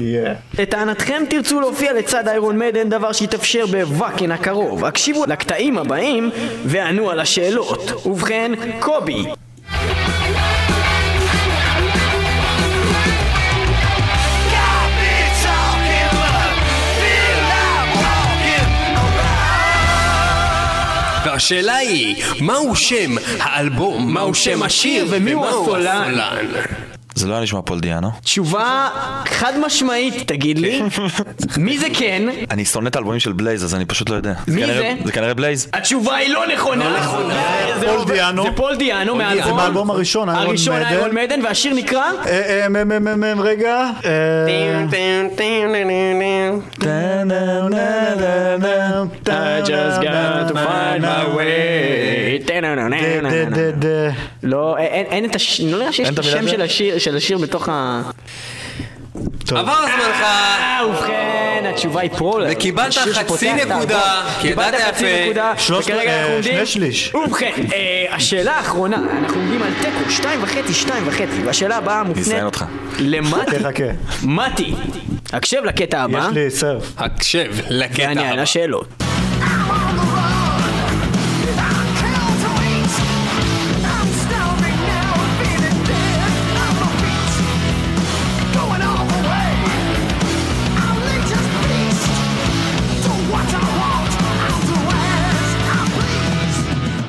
לטענתכם תרצו להופיע לצד Iron Maiden, דבר שיתאפשר בווקן הקרוב. הקשיבו לקטעים הבאים וענו על השאלות. ובכן, קובי, והשאלה היא, מהו שם האלבום, מהו שם השיר ומיהו הסולן? זה לא נשמע פולדיאנו. תשובה חד משמעית, תגיד לי. מי זה כן? אני שונא את האלבומים של בלייז, אז אני פשוט לא יודע. מי זה? זה כנראה בלייז. התשובה היא לא נכונה. פולדיאנו. זה פולדיאנו מהאלבום. זה מהאלבום הראשון, איירון מיידן, והשיר נקרא? רגע. I just got to find my way. לא, אין את השם, לא נראה שיש את השם של השיר. השיר בתוך ה... עבר זמנך. ובכן, התשובה היא פרולר. וקיבלת חצי נקודה. קיבלת יפה. שני שליש. ובכן, השאלה האחרונה, אנחנו עומדים על תיקו 2.5, 2.5. והשאלה הבאה מופנית למתי. מתי, הקשב לקטע הבא. יש לי סרף. הקשב לקטע הבא. ואני על השאלות.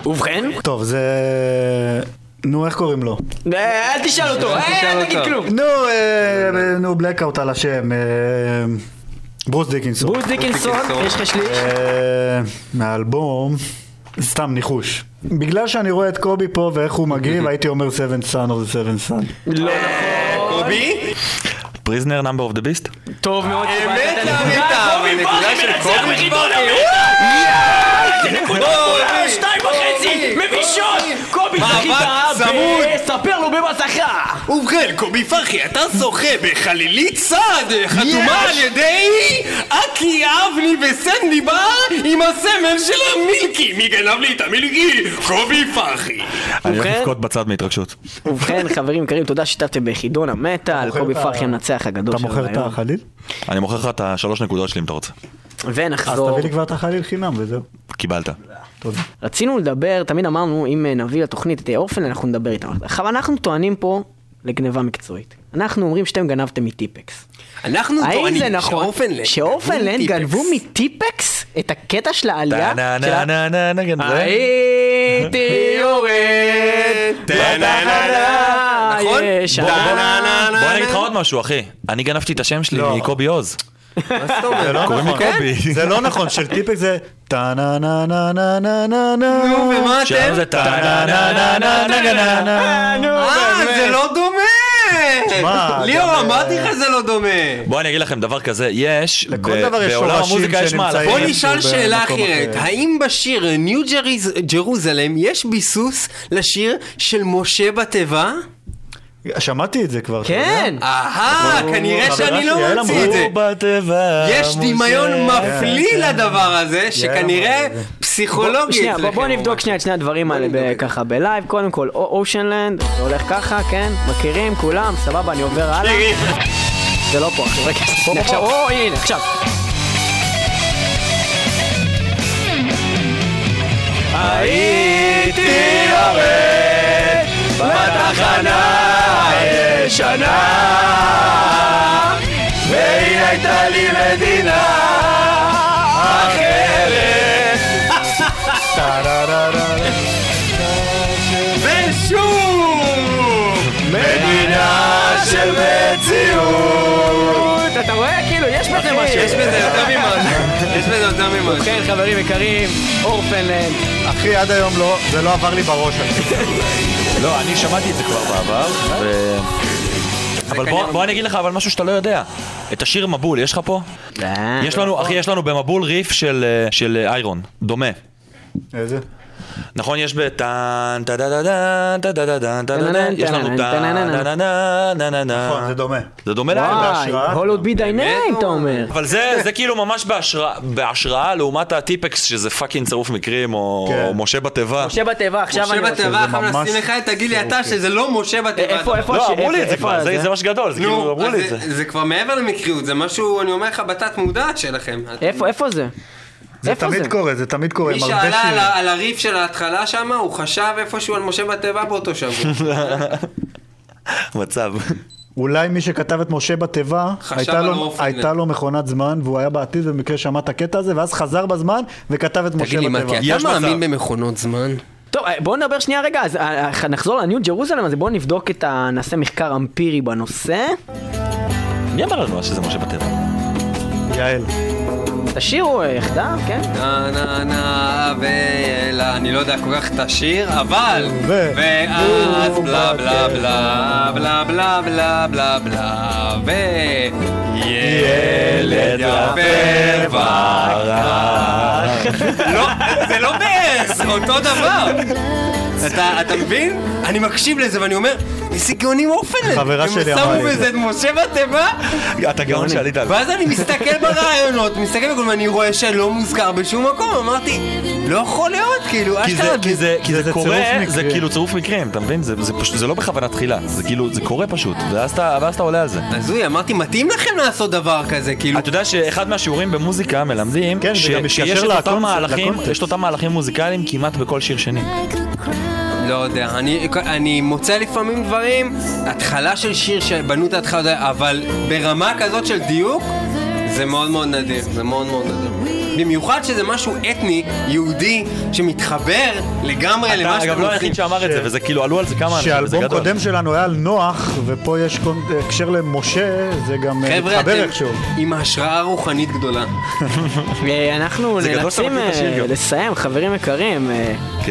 ובכן? טוב, זה... נו, איך קוראים לו? אל תשאל אותו, אל תגיד כלום. נו, בלקאוט על השם. ברוס דיקנסון, יש לך שליש? מהאלבום, סתם ניחוש. בגלל שאני רואה את קובי פה ואיך הוא מגיב, הייתי אומר Seven Son of the Seven Son. לא נכון. קובי? פריזנר נאמבר אוף דה ביסט? טוב מאוד. אמת להמיתה, בנקודה של קובי ברידון. יאי! 2.5! מבישות! קובי פחיתה וספר לו במסכה! ובכן, קובי פחי, אתה זוכה בחלילית צד חתומה על ידי אקי אבני וסנדי בר עם הסמל של המילקי. מי גנב לי את המילקי? קובי פחי. אני הולך לבכות בצד מהתרגשות. ובכן, חברים יקרים, תודה ששיתפתם בחידון המטאל. קובי פחי המנצח הגדול של היום. אתה מוכר את החליל? אני מוכר לך את השלוש נקודות שלי אם אתה רוצה. ונחזור. אז תביא לי כבר את החליל חינם וזהו. קיבלת. רצינו לדבר, תמיד אמרנו, אם נביא לתוכנית את אורפן, אנחנו נדבר איתם. אבל אנחנו טוענים פה לגניבה מקצועית. אנחנו אומרים שאתם גנבתם מטיפקס. אנחנו טוענים שאורפנלנד גנבו מטיפקס את הקטע של העלייה. הייתי יורד. נכון? בוא נגיד לך עוד משהו, אחי. אני גנבתי את השם שלי מקובי עוז. זה לא נכון, של טיפק זה טה נה נה נה נה נה נה נה נו ומה אתם? שם זה טה נה נה נה נה נה נה נה נו זה לא דומה ליאור, אמרתי לך זה לא דומה. בואו אני אגיד לכם דבר כזה, יש בעולם המוזיקה יש מעלה. בואו נשאל שאלה אחרת, האם בשיר ניו ג'רוזלם יש ביסוס לשיר של משה בטבע? שמעתי את זה כבר. כן. אהה, כנראה שאני לא מוציא את זה. יש דמיון מפליא לדבר הזה, שכנראה פסיכולוגי. בואו נבדוק שנייה את שני הדברים האלה ככה בלייב. קודם כל, אושנלנד, זה הולך ככה, כן? מכירים כולם, סבבה, אני עובר הלאה. זה לא פה, חבר'ה. עכשיו, הנה, עכשיו. הייתי הרי בתחנה שנה והנה הייתה לי מדינה אחרת ושוב מדינה של מציאות. אתה רואה? כאילו יש בזה משהו, יש בזה יותר ממשהו, יש בזה יותר ממשהו. כן חברים יקרים, אורפנלנד אחי, עד היום זה לא עבר לי בראש. לא, אני שמעתי את זה כבר בעבר אבל בוא אני אגיד לך אבל משהו שאתה לא יודע. את השיר מבול, יש לך פה? יש לנו, אחי, יש לנו במבול ריף של איירון, דומה. איזה? נכון, יש בטן, טדדדן, טדדדן, טדדדן, יש לנו טן, נכון, זה דומה. זה דומה לאיירון. וואי, הולוד בי דייניים, אתה אומר. אבל זה כאילו ממש בהשראה לעומת הטיפקס, שזה פאקינג צירוף מקרים, או משה בטבע. משה בטבע, עכשיו אני נשים לך, תגיד לי אתה שזה לא משה בטבע. לא, אמרו לי את זה כבר, זה משהו גדול, זה כאילו אמרו לי את זה. זה כבר מעבר למקריות, זה משהו, אני אומר לך, בתת מודעת שלכם. איפה זה? זה תמיד קורה, זה תמיד קורה. מי שעלה על הריף של ההתחלה שם, הוא חשב איפשהו על משה בטבע באותו שבוע. מצב. אולי מי שכתב את משה בטבע, הייתה לו מכונת זמן, והוא היה בעתיד במקרה שמע את הקטע הזה, ואז חזר בזמן וכתב את משה בטבע. תגיד לי, אתה מאמין במכונות זמן? טוב, בואו נדבר שנייה רגע, אז נחזור לניו ג'רוזלם, אז בואו נבדוק את הנושא, מחקר אמפירי בנושא. מי אמר לנו שזה משה בטבע? יעל. תשירו יחדיו, כן? נה נה נה ואלה, אני לא יודע כל כך את השיר, אבל ואז בלה בלה בלה בלה בלה בלה בלה בלה וילד יפה ורח. לא, זה לא בעז, אותו דבר. אתה מבין? אני מקשיב לזה ואני אומר, איזה גאונים אורפנלנד. חברה שלי אמרה לי. הם שמו בזה את משה בטבע. אתה גאון שעלית על זה. ואז אני מסתכל ברעיונות, מסתכל בכל, ואני רואה שלא מוזכר בשום מקום. אמרתי, לא יכול להיות, כאילו, כי זה קורה, זה כאילו צירוף מקרים, אתה מבין? זה לא בכוונה תחילה, זה כאילו, זה קורה פשוט, ואז אתה עולה על זה. אז זוי, אמרתי, מתאים לכם לעשות דבר כזה, כאילו. אתה יודע שאחד מהשיעורים במוזיקה מלמדים, שיש אותם מהלכים מוזיקליים כמעט בכל שיר שני. לא יודע, אני מוצא לפעמים דברים, התחלה של שיר שבנו את ההתחלה, אבל ברמה כזאת של דיוק, זה מאוד מאוד נדיר, זה מאוד מאוד נדיר. במיוחד שזה משהו אתני, יהודי, שמתחבר לגמרי למה שאתם עושים. אגב, לא היחיד שאמר את זה, וזה כאילו עלו על זה כמה אנשים, וזה גדול. שהאלבום קודם שלנו היה על נוח, ופה יש הקשר למשה, זה גם מתחבר איכשהו. חבר'ה, אתם עם השראה רוחנית גדולה. אנחנו נאלצים לסיים, חברים יקרים.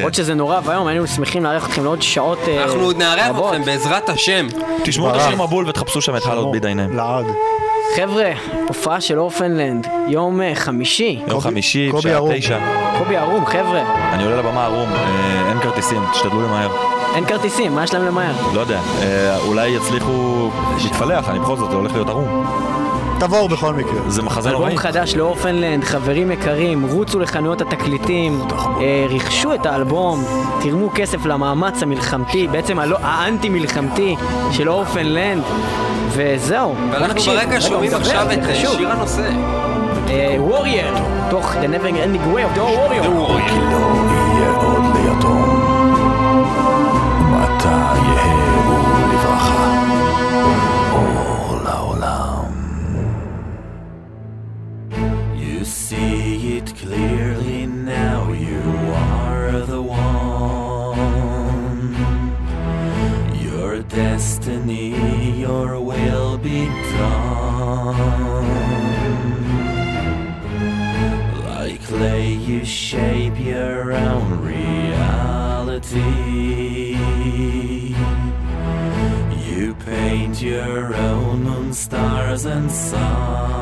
עוד שזה נורא, והיום היינו שמחים להארח אתכם לעוד שעות רבות. אנחנו עוד נארח אתכם בעזרת השם. תשמעו את השיר מבול ותחפשו שם את הלאות בידיינם. לעד. חבר'ה, הופעה של אורפנלנד, יום חמישי. יום חמישי, בשעה 9. קובי ערום, חבר'ה. אני עולה לבמה ערום, אין כרטיסים, תשתדלו למהר. אין כרטיסים, מה יש להם למהר? לא יודע, אולי יצליחו להתפלח, אני בכל זאת, זה הולך להיות ערום. תבואו בכל מקרה. זה מחזה נוראי. אלבום חדש לאורפנלנד, חברים יקרים, רוצו לחנויות התקליטים, רכשו את האלבום, תרמו כסף למאמץ המלחמתי, בעצם האנטי-מלחמתי של אורפנלנד. וזהו, ואנחנו ברקע שומעים עכשיו את שיר הנושא Warrior, תוך The Never Ending Way of a Warrior. כי לא יהיה עוד ליתום, מתי יהרו לברכה, אור לעולם. You see it clearly now, you are the one. Your destiny, your will be done. Like clay you shape your own reality. You paint your own on stars and sun.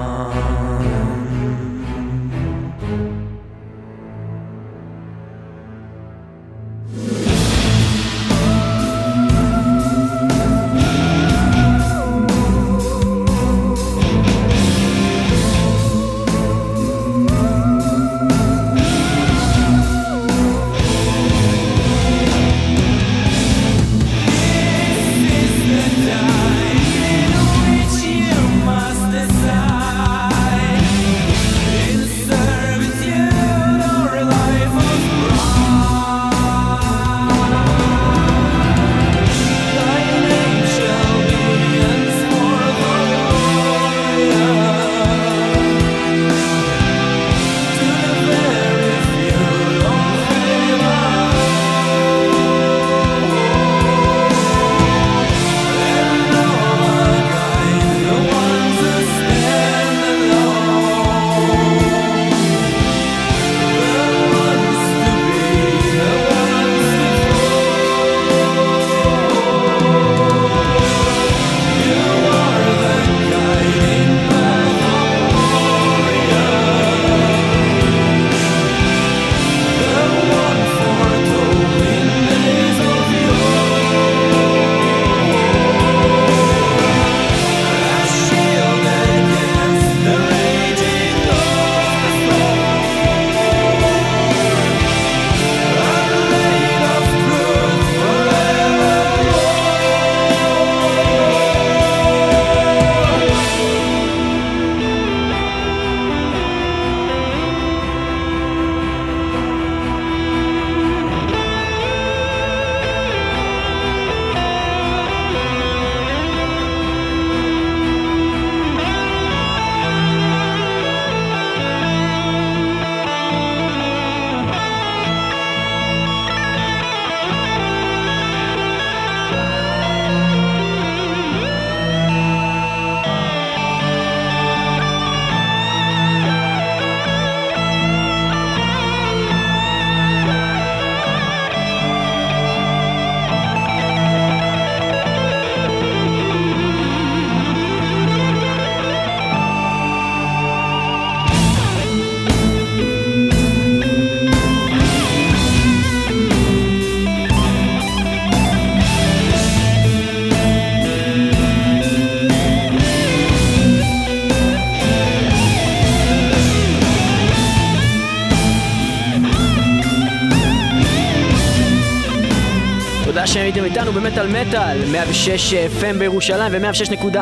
שהייתם איתנו במטל מטל 106 FM בירושלים ו106.4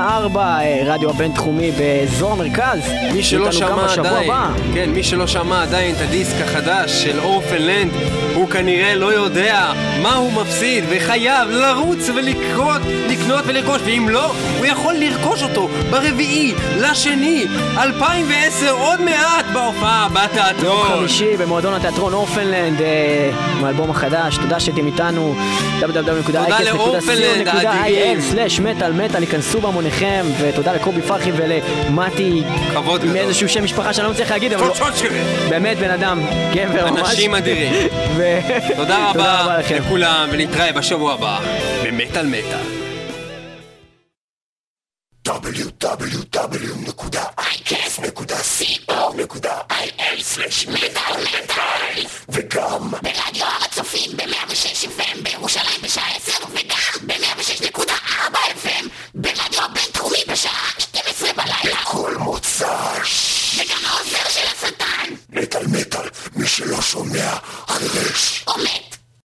רדיו הבינתחומי באזור המרכז. מי שלא שמע עדיין, כן, מי שלא שמע עדיין את הדיסק החדש של אורפנלנד, הוא כנראה לא יודע מה הוא מפסיד וחייב לרוץ ולקנות ולרכוש, ואם לא, הוא יכול לרכוש אותו ברביעי לשני 2010 עוד מעט בהופעה בתיאטרון. יום חמישי במועדון התיאטרון אורפנלנד, מהאלבום החדש. תודה שאתם איתנו. תודה ל-orphanland.il/metalmetal, יכנסו במוניכם, ותודה לקובי פרחי ולמתי, מאיזשהו שם משפחה שאני לא מצליח להגיד, באמת בן אדם, גבר ממש, אנשים אדירים. תודה רבה לכולם, ונתראה בשבוע הבא במטל מטל. www.icast.co.il/metalmetal וגם ברדיו הצופים ב-106 FM בירושלים בשעה